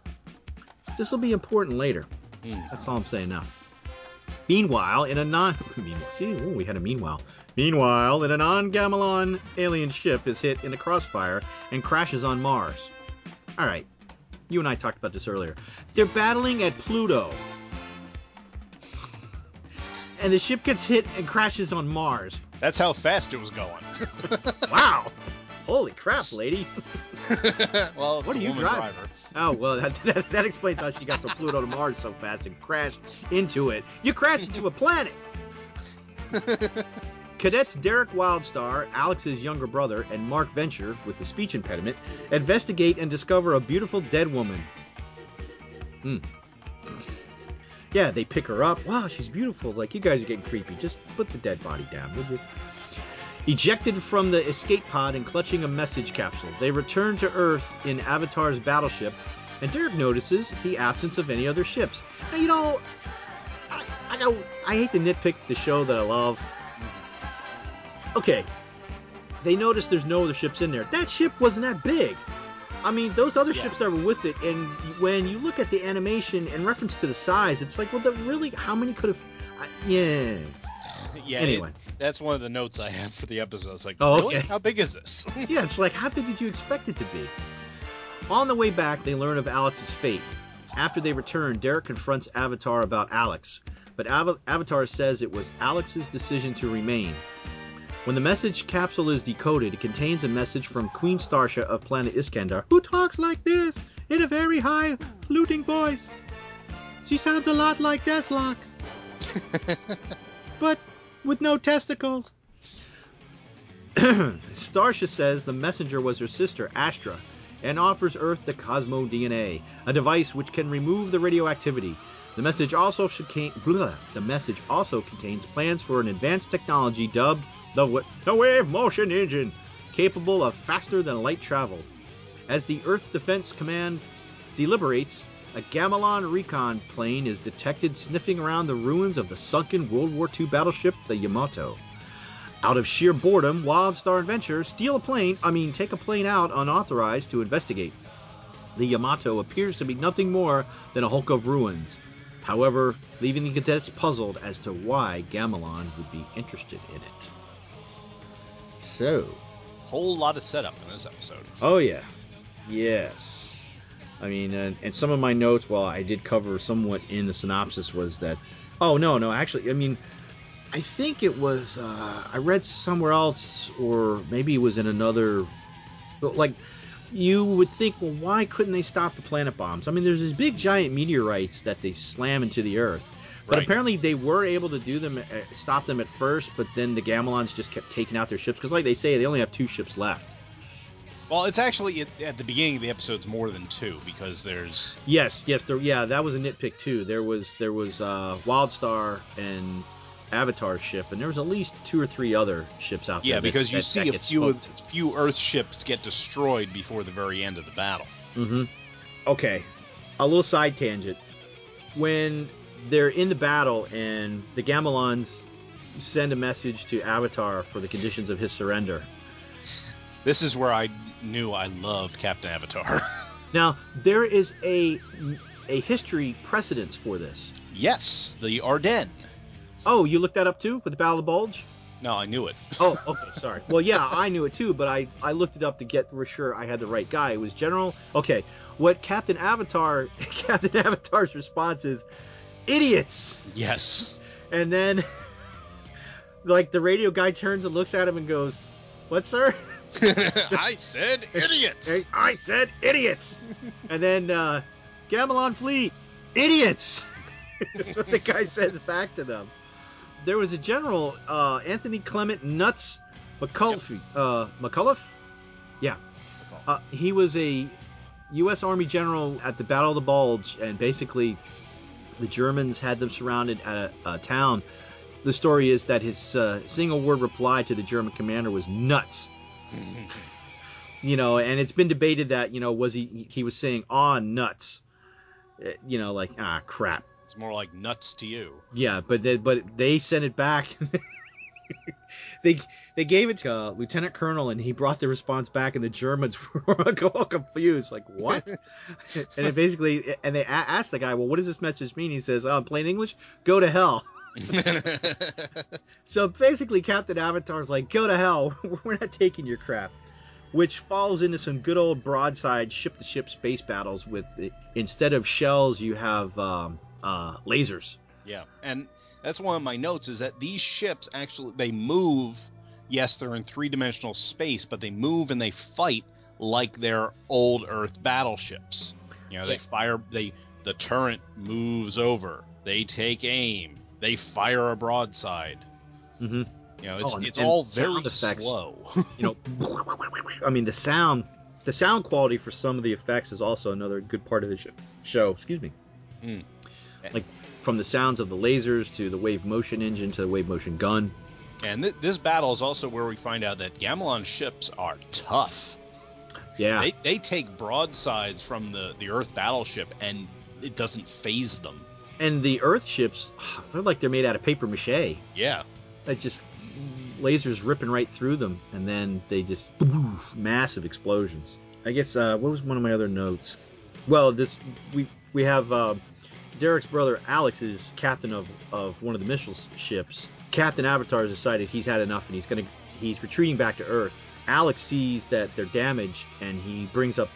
This will be important later. Mm. That's all I'm saying now. Meanwhile, in a non see, ooh, we had a meanwhile. Meanwhile, in a non-Gamilon alien ship is hit in the crossfire and crashes on Mars. All right, you and I talked about this earlier. They're battling at Pluto, and the ship gets hit and crashes on Mars. That's how fast it was going. Wow! Holy crap, lady! Well, it's what a are you driving? Driver. Oh, well, that, that, that explains how she got from Pluto to Mars so fast and crashed into it. You crashed into a planet! Cadets Derek Wildstar, Alex's younger brother, and Mark Venture, with the speech impediment, investigate and discover a beautiful dead woman. Hmm. Yeah, they pick her up. Wow, she's beautiful. Like, you guys are getting creepy. Just put the dead body down, would you? Ejected from the escape pod and clutching a message capsule, they return to Earth in Avatar's battleship, and Derek notices the absence of any other ships. Now, you know, I, I, gotta, I hate to nitpick the show that I love. Okay, they notice there's no other ships in there. That ship wasn't that big. I mean, those other yeah. ships that were with it, and when you look at the animation in reference to the size, it's like, well, the, really, how many could have... Yeah... Yeah, anyway. It, that's one of the notes I have for the episode. It's like, oh, okay. Really? How big is this? Yeah, it's like, how big did you expect it to be? On the way back, they learn of Alex's fate. After they return, Derek confronts Avatar about Alex, but Av- Avatar says it was Alex's decision to remain. When the message capsule is decoded, it contains a message from Queen Starsha of planet Iskandar, who talks like this in a very high, fluting voice. She sounds a lot like Desslok. But... with no testicles. Starsha says the messenger was her sister, Astra, and offers Earth the Cosmo D N A, a device which can remove the radioactivity. The message also chica- blah, the message also contains plans for an advanced technology dubbed the, w- the Wave Motion Engine, capable of faster-than-light travel. As the Earth Defense Command deliberates, a Gamilon recon plane is detected sniffing around the ruins of the sunken World War Two battleship, the Yamato. Out of sheer boredom, Wildstar and Venture steal a plane, I mean, take a plane out unauthorized to investigate. The Yamato appears to be nothing more than a hulk of ruins. However, leaving the cadets puzzled as to why Gamilon would be interested in it. So. Whole lot of setup in this episode. Oh, yeah. Yes. I mean, uh, and some of my notes, while I did cover somewhat in the synopsis, was that, oh, no, no, actually, I mean, I think it was, uh, I read somewhere else, or maybe it was in another, like, you would think, well, why couldn't they stop the planet bombs? I mean, there's these big, giant meteorites that they slam into the Earth, but right. Apparently they were able to do them, uh, stop them at first, but then the Gamilons just kept taking out their ships, because like they say, they only have two ships left. Well, it's actually it, at the beginning of the episode's more than two, because there's yes, yes, there, yeah, that was a nitpick too. There was there was uh, Wildstar and Avatar ship, and there was at least two or three other ships out yeah, there. Yeah, because that, you that, see that a few a few Earth ships get destroyed before the very end of the battle. Mm-hmm. Okay, a little side tangent. When they're in the battle and the Gamilons send a message to Avatar for the conditions of his surrender. This is where I knew I loved Captain Avatar. Now, there is a a history precedence for this. Yes, the Ardennes. Oh, you looked that up too, with the Battle of the Bulge? No, I knew it. Oh, okay, sorry. Well, yeah, I knew it too, but I, I looked it up to get for sure I had the right guy. It was General... Okay, what Captain Avatar... Captain Avatar's response is, idiots! Yes. And then... Like, the radio guy turns and looks at him and goes, what, sir? I said idiots! I said idiots! And then, uh, Gamilon flee! Idiots! That's what the guy says back to them. There was a general, uh, Anthony Clement Nuts McAuliffe. Yep. Uh, McAuliffe? Yeah. Uh, he was a U S Army general at the Battle of the Bulge, and basically the Germans had them surrounded at a, a town. The story is that his uh, single word reply to the German commander was nuts. You know, and it's been debated that, you know, was he, he was saying, ah, nuts. You know, like, ah, crap. It's more like nuts to you. Yeah, but they, but they sent it back. they they gave it to uh, Lieutenant Colonel, and he brought the response back, and the Germans were all confused, like, what? and it basically, and they asked the guy, well, what does this message mean? He says, oh, in plain English, go to hell. So basically Captain Avatar's like, go to hell, we're not taking your crap, which falls into some good old broadside ship-to-ship space battles with, instead of shells, you have um, uh, lasers. Yeah, and that's one of my notes, is that these ships actually, they move, yes, they're in three-dimensional space, but they move and they fight like they're old Earth battleships. You know, they fire, they the turret moves over, they take aim, they fire a broadside. Mm-hmm. You know, it's, oh, and, it's and all very effects, slow. You know, I mean, the sound, the sound quality for some of the effects is also another good part of the show. Excuse me. Mm. Like from the sounds of the lasers to the wave motion engine to the wave motion gun. And th- this battle is also where we find out that Gamilon ships are tough. Yeah, they they take broadsides from the the Earth battleship and it doesn't faze them. And the Earth ships, they're like they're made out of paper mache. Yeah. It just, lasers ripping right through them, and then they just, massive explosions. I guess, uh, what was one of my other notes? Well, this, we we have uh, Derek's brother Alex is captain of, of one of the missile ships. Captain Avatar has decided he's had enough, and he's gonna he's retreating back to Earth. Alex sees that they're damaged, and he brings up,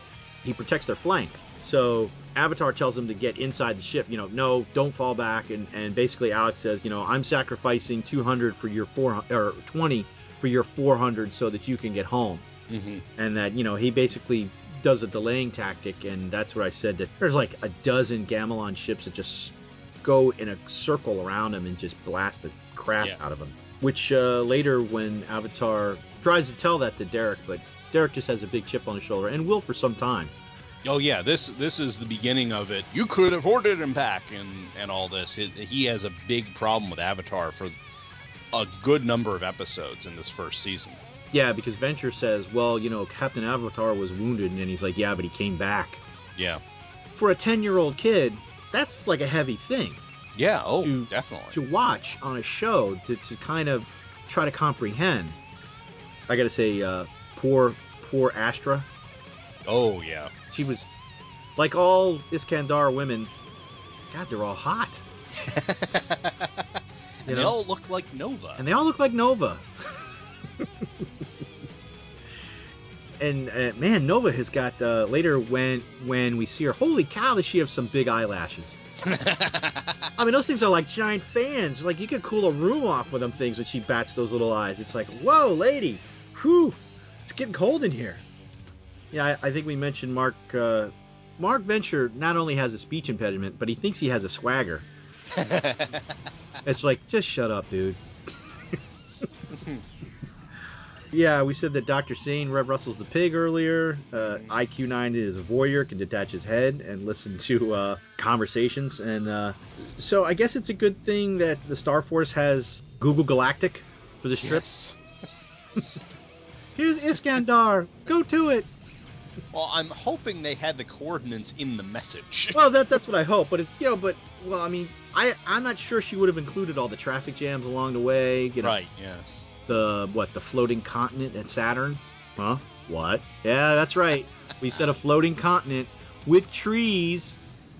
he protects their flank. So Avatar tells him to get inside the ship, you know, no, don't fall back. And, and basically Alex says, you know, I'm sacrificing two hundred for your four hundred, or twenty for your four hundred so that you can get home. Mm-hmm. And that, you know, he basically does a delaying tactic. And that's what I said, that there's like a dozen Gamilon ships that just go in a circle around him and just blast the crap yeah. out of him. Which uh, later when Avatar tries to tell that to Derek, but Derek just has a big chip on his shoulder and will for some time. Oh yeah, this this is the beginning of it. You could have hoarded him back, and, and all this. It, he has a big problem with Avatar for a good number of episodes in this first season. Yeah, because Venture says, well, you know, Captain Avatar was wounded, and he's like, yeah, but he came back. Yeah. For a ten-year-old kid, that's like a heavy thing. Yeah, oh, to, definitely. To watch on a show, to, to kind of try to comprehend. I gotta say, uh, poor, poor Astra. Oh, yeah. She was, like all Iskandar women, God, they're all hot. And know? They all look like Nova. And they all look like Nova. And, uh, man, Nova has got, uh, later when when we see her, holy cow, does she have some big eyelashes. I mean, those things are like giant fans. Like, you could cool a room off with them things when she bats those little eyes. It's like, whoa, lady, whew, it's getting cold in here. Yeah, I think we mentioned Mark. Uh, Mark Venture not only has a speech impediment, but he thinks he has a swagger. It's like, just shut up, dude. yeah, we said that Doctor Sane Rev Russell's the pig earlier. Uh, I Q nine is a voyeur, can detach his head and listen to uh, conversations. And uh, so I guess it's a good thing that the Star Force has Google Galactic for this trip. Yes. Here's Iskandar. Go to it. Well, I'm hoping they had the coordinates in the message. Well, that, that's what I hope. But, it's, you know, but, well, I mean, I, I'm not sure she would have included all the traffic jams along the way. You know, right, yeah. The, what, the floating continent at Saturn? Huh? What? Yeah, that's right. We said a floating continent with trees.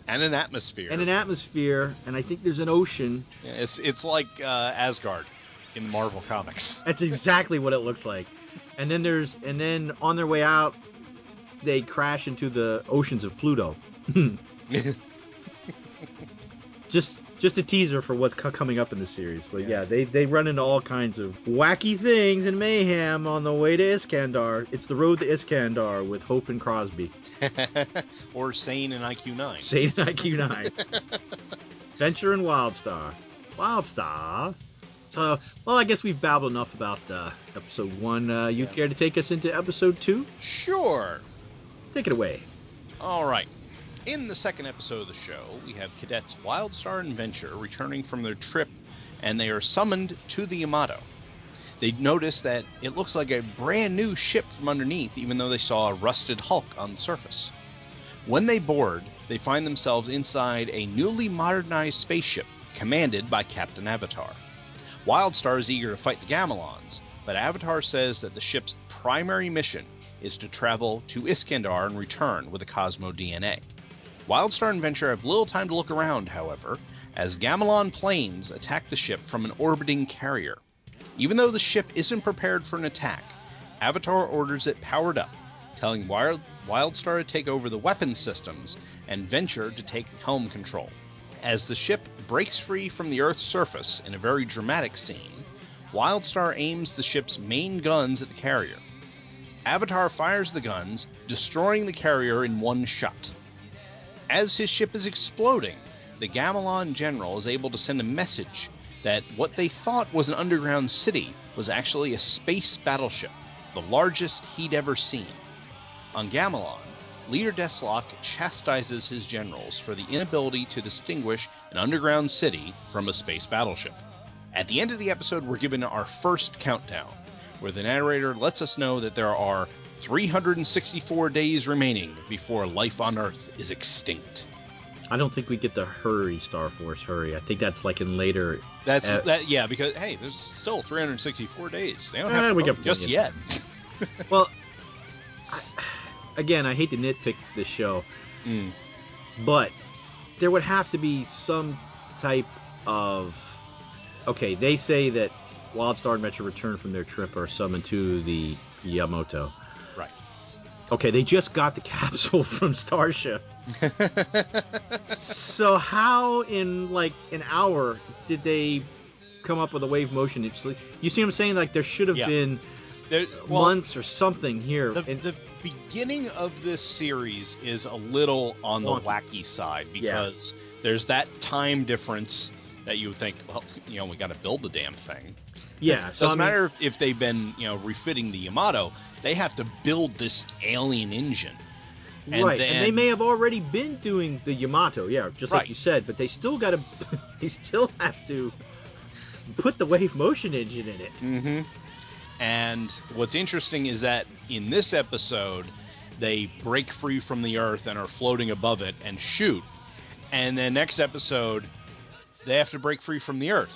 And an atmosphere. And an atmosphere. And I think there's an ocean. Yeah, it's, it's like uh, Asgard in the Marvel Comics. That's exactly what it looks like. And then there's, and then on their way out, they crash into the oceans of Pluto. just just a teaser for what's co- coming up in the series. But yeah, yeah they, they run into all kinds of wacky things and mayhem on the way to Iskandar. It's the road to Iskandar with Hope and Crosby. Or Sane and I Q nine. Sane and I Q nine. Venture and Wildstar. Wildstar. So, well, I guess we've babbled enough about uh, episode one. Uh, you yeah. care to take us into episode two? Sure. Take it away. All right. In the second episode of the show, we have cadets Wildstar and Venture returning from their trip, and they are summoned to the Yamato. They notice that it looks like a brand new ship from underneath, even though they saw a rusted hulk on the surface. When they board, they find themselves inside a newly modernized spaceship commanded by Captain Avatar. Wildstar is eager to fight the Gamilons, but Avatar says that the ship's primary mission is to travel to Iskandar and return with the Cosmo D N A. Wildstar and Venture have little time to look around, however, as Gamilon planes attack the ship from an orbiting carrier. Even though the ship isn't prepared for an attack, Avatar orders it powered up, telling Wild- Wildstar to take over the weapons systems and Venture to take helm control. As the ship breaks free from the Earth's surface in a very dramatic scene, Wildstar aims the ship's main guns at the carrier. Avatar fires the guns, destroying the carrier in one shot. As his ship is exploding, the Gamilon general is able to send a message that what they thought was an underground city was actually a space battleship, the largest he'd ever seen. On Gamilon, Leader Desslok chastises his generals for the inability to distinguish an underground city from a space battleship. At the end of the episode, we're given our first countdown, where the narrator lets us know that there are three hundred sixty-four days remaining before life on Earth is extinct. I don't think we get the hurry, Star Force, hurry. I think that's like in later... That's uh, that, yeah, because, hey, there's still three hundred sixty-four days. They don't have to go just yet. Well... I, Again, I hate to nitpick this show, mm. but there would have to be some type of... Okay, they say that Wildstar and Metro return from their trip are summoned to the Yamato. Right. Okay, they just got the capsule from Starsha. So how in, like, an hour did they come up with a wave motion? It's like, you see what I'm saying? Like, there should have yeah. been there, well, months or something here. The, and, the, beginning of this series is a little on the wacky side because yeah. there's that time difference that you would think, well, you know, we got to build the damn thing. Yeah, so doesn't I mean, matter if they've been, you know, refitting the Yamato, they have to build this alien engine. And right, then, and they may have already been doing the Yamato, yeah, just right. like you said, but they still got to, they still have to put the wave motion engine in it. Mm-hmm. And what's interesting is that in this episode, they break free from the Earth and are floating above it and shoot. And then next episode, they have to break free from the Earth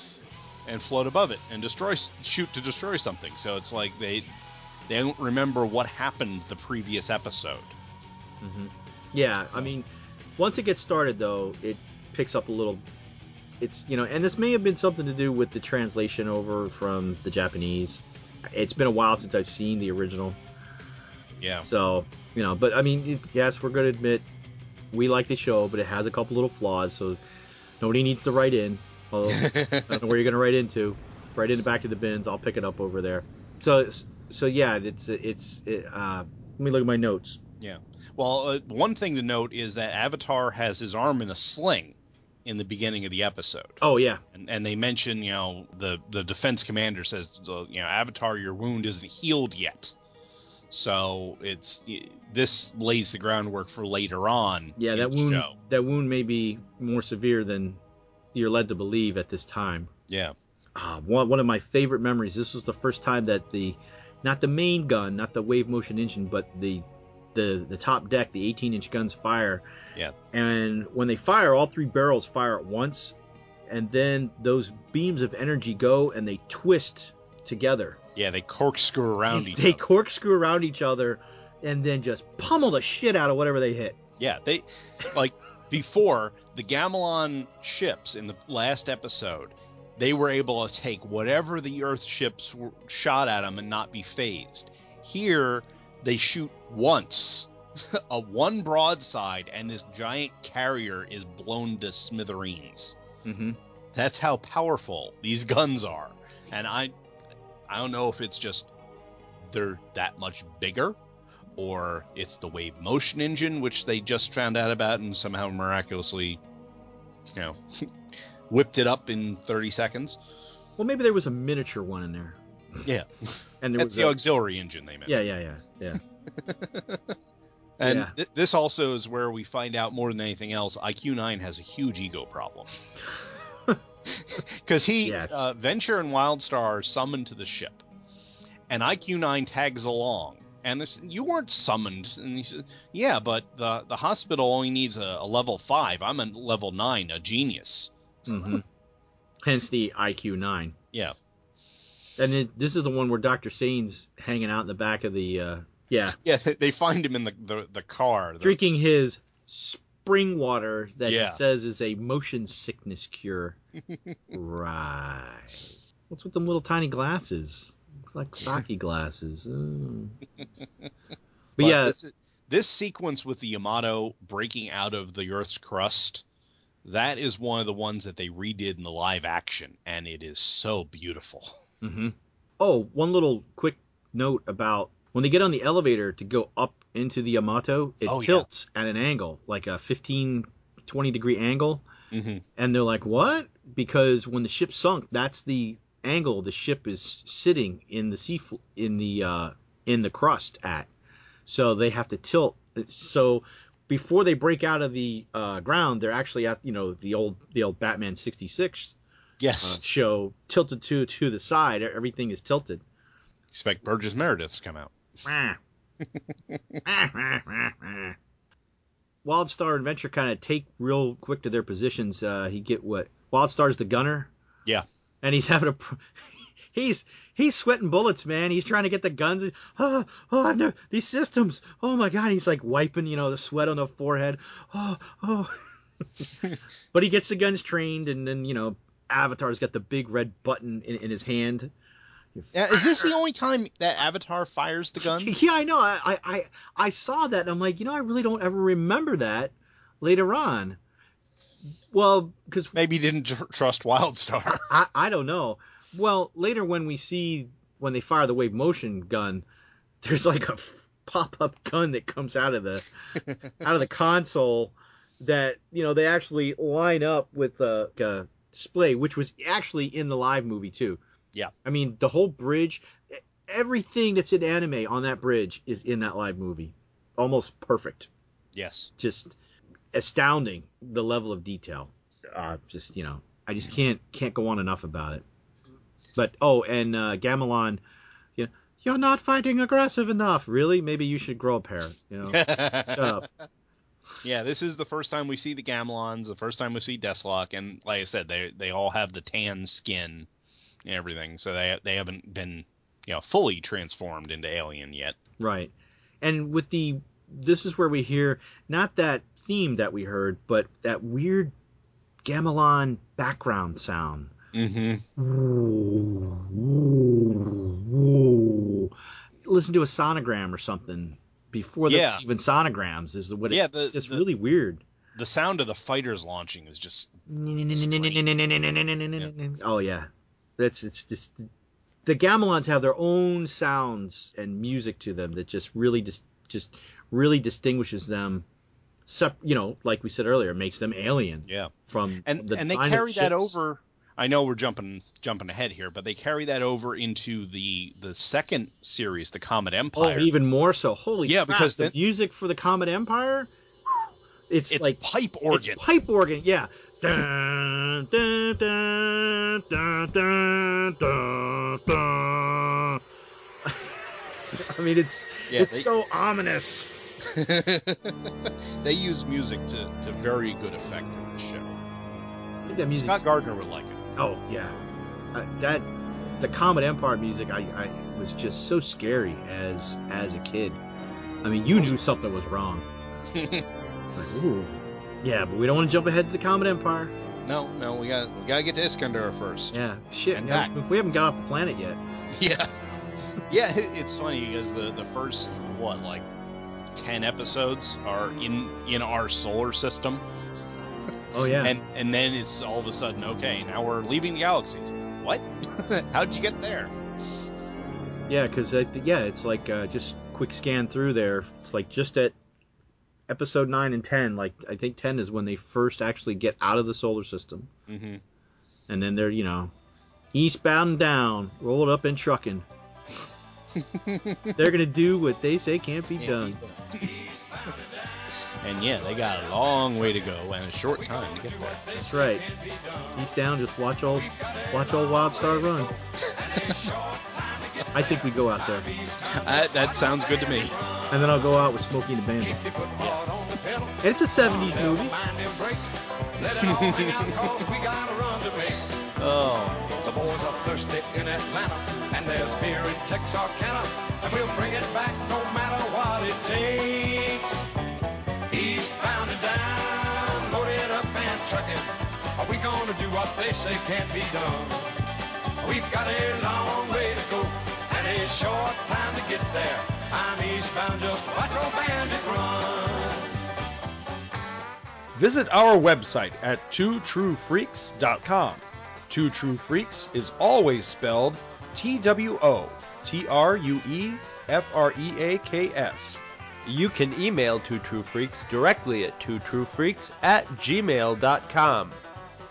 and float above it and destroy, shoot to destroy something. So it's like they they don't remember what happened the previous episode. Mm-hmm. Yeah, I mean, once it gets started, though, it picks up a little... It's, you know, and this may have been something to do with the translation over from the Japanese... It's been a while since I've seen the original. Yeah. So, you know, but I mean, yes, we're going to admit we like the show, but it has a couple little flaws, so nobody needs to write in. Although, I don't know where you're going to write into. Write into Back to the Bins. I'll pick it up over there. So, so yeah, it's, it's, it, uh, let me look at my notes. Yeah. Well, uh, one thing to note is that Avatar has his arm in a sling. in the beginning of the episode. Oh, yeah. And, and they mention, you know, the, the defense commander says, you know, Avatar, your wound isn't healed yet. So it's this lays the groundwork for later on. Yeah, that wound show. that wound may be more severe than you're led to believe at this time. Yeah. Uh, one, one of my favorite memories, this was the first time that the, not the main gun, not the wave motion engine, but the the, the top deck, the eighteen-inch guns fire. Yeah. And when they fire, all three barrels fire at once, and then those beams of energy go and they twist together. Yeah, they corkscrew around each other. They corkscrew around each other and then just pummel the shit out of whatever they hit. Yeah, they, like, before, the Gamilon ships in the last episode, they were able to take whatever the Earth ships were, shot at them and not be phased. Here, they shoot once, a one broadside, and this giant carrier is blown to smithereens. Mm-hmm. That's how powerful these guns are. And I... I don't know if it's just they're that much bigger, or it's the wave motion engine, which they just found out about and somehow miraculously, you know, whipped it up in thirty seconds. Well, maybe there was a miniature one in there. Yeah. And there That's was the a... auxiliary engine they made. Yeah, yeah, yeah, yeah. And yeah. Th- this also is where we find out more than anything else, I Q nine has a huge ego problem. Because he, yes. uh, Venture and Wildstar are summoned to the ship, and I Q nine tags along, and it's, you weren't summoned, and he says, yeah, but the, the hospital only needs a, a level five, I'm a level nine, a genius. Mm-hmm. Hence the I Q nine. Yeah. And it, this is the one where Doctor Sane's hanging out in the back of the, uh, yeah. Yeah, they find him in the, the, the car. Drinking the... his spring water that yeah. he says is a motion sickness cure. Right. What's with them little tiny glasses? Looks like sake glasses. Mm. But, but yeah, this, is, this sequence with the Yamato breaking out of the Earth's crust, that is one of the ones that they redid in the live action, and it is so beautiful. Mm-hmm. Oh, one little quick note about when they get on the elevator to go up into the Yamato, it oh, tilts yeah. at an angle, like a fifteen, twenty degree angle. Mm-hmm. And they're like, what? Because when the ship sunk, that's the angle the ship is sitting in the sea fl- in the uh, in the crust at. So they have to tilt. So before they break out of the uh, ground, they're actually at, you know, the old the old Batman sixty-six yes. uh, show tilted to to the side. Everything is tilted. Expect Burgess Meredith to come out. Wildstar and Venture kind of take real quick to their positions. Uh, he get what? Wildstar's the gunner. Yeah. And he's having a... He's he's sweating bullets, man. He's trying to get the guns. Oh, oh, I've never... These systems. Oh, my God. He's, like, wiping, you know, the sweat on the forehead. Oh, oh. But he gets the guns trained, and then, you know, Avatar's got the big red button in, in his hand. Yeah, is this the only time that Avatar fires the gun? Yeah, I know. I, I I saw that, and I'm like, you know, I really don't ever remember that later on. Well, because... Maybe he didn't tr- trust Wildstar. I, I don't know. Well, later when we see, when they fire the wave motion gun, there's like a f- pop-up gun that comes out of the out of the console that, you know, they actually line up with a, a display, which was actually in the live movie, too. Yeah. I mean, the whole bridge, everything that's in anime on that bridge is in that live movie. Almost perfect. Yes. Just astounding, the level of detail. Uh, just, you know, I just can't can't go on enough about it. But, oh, and uh, Gamilon, you know, you're not fighting aggressive enough. Really? Maybe you should grow a pair. You know, shut up. Yeah, this is the first time we see the Gamilons, the first time we see Desslok, and like I said, they they all have the tan skin. And everything, so they they haven't been, you know, fully transformed into alien yet. Right, and with the this is where we hear not that theme that we heard, but that weird Gamilon background sound. Mm-hmm. Ooh, ooh, ooh. Listen to a sonogram or something before there's yeah. even sonograms is what yeah, it's the, just the, really weird. The sound of the fighters launching is just oh yeah. That's it's just the Gamilons have their own sounds and music to them that just really just just really distinguishes them sep- you know, like we said earlier, makes them alien. Yeah. From and, the and they carry that over. I know we're jumping jumping ahead here, but they carry that over into the the second series, the Comet Empire. Oh, even more so! Holy yeah, crap! Because the then, music for the Comet Empire, it's, it's like pipe organ. It's pipe organ, yeah. Dun, dun, dun, dun, dun, dun, dun. I mean, it's yeah, it's they, so ominous. They use music to, to very good effect in the show. I think that music. Scott Gardner would like it. Oh yeah, uh, that the Comet Empire music I, I was just so scary as as a kid. I mean, you knew something was wrong. It's like, ooh, yeah, but we don't want to jump ahead to the Comet Empire. No, no, we got we gotta get to Iskandar first. Yeah, shit, and yeah, we haven't got off the planet yet. Yeah, yeah, it's funny because the the first what like ten episodes are in in our solar system. Oh yeah, and and then it's all of a sudden okay. Now we're leaving the galaxies. What? How did you get there? Yeah, because it, yeah, it's like uh, just quick scan through there. It's like just at episode nine and ten. Like I think ten is when they first actually get out of the solar system, mm-hmm. and then they're you know eastbound and down, rolled up and trucking. They're gonna do what they say can't be done. And yeah, they got a long way to go and a short time to get there. That's right. He's down. Just watch old, watch old Wildstar run. I think we go out there. I, that sounds good to me. And then I'll go out with Smokey and the Bandit. And it's a seventies movie. Oh. The boys are thirsty in Atlanta, and there's beer in Texarkana, and we'll bring it back no matter what it takes. Eastbound and down, loaded up and trucking. Are we gonna do what they say can't be done? We've got a long way to go and a short time to get there. I'm eastbound, just watch old bandit run. Visit our website at two true freaks dot com. Two True Freaks is always spelled T W O T R U E F R E A K S. You can email Two True Freaks directly at two true freaks at gmail dot com.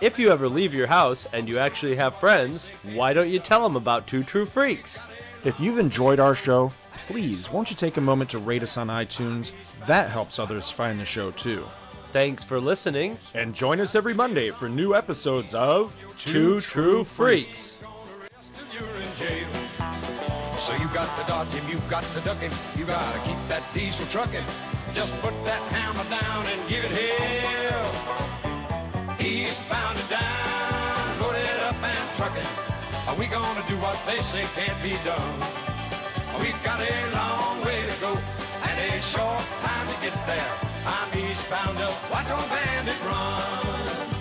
If you ever leave your house and you actually have friends, why don't you tell them about Two True Freaks? If you've enjoyed our show, please won't you take a moment to rate us on iTunes? That helps others find the show too. Thanks for listening, and join us every Monday for new episodes of Two True Freaks. So you got to dodge him, you got to duck him, you gotta keep that diesel trucking. Just put that hammer down and give it hell. Eastbound and down, loaded up and trucking. Are we gonna do what they say can't be done? We've got a long way to go and a short time to get there. I'm eastbound, just watch old bandit run.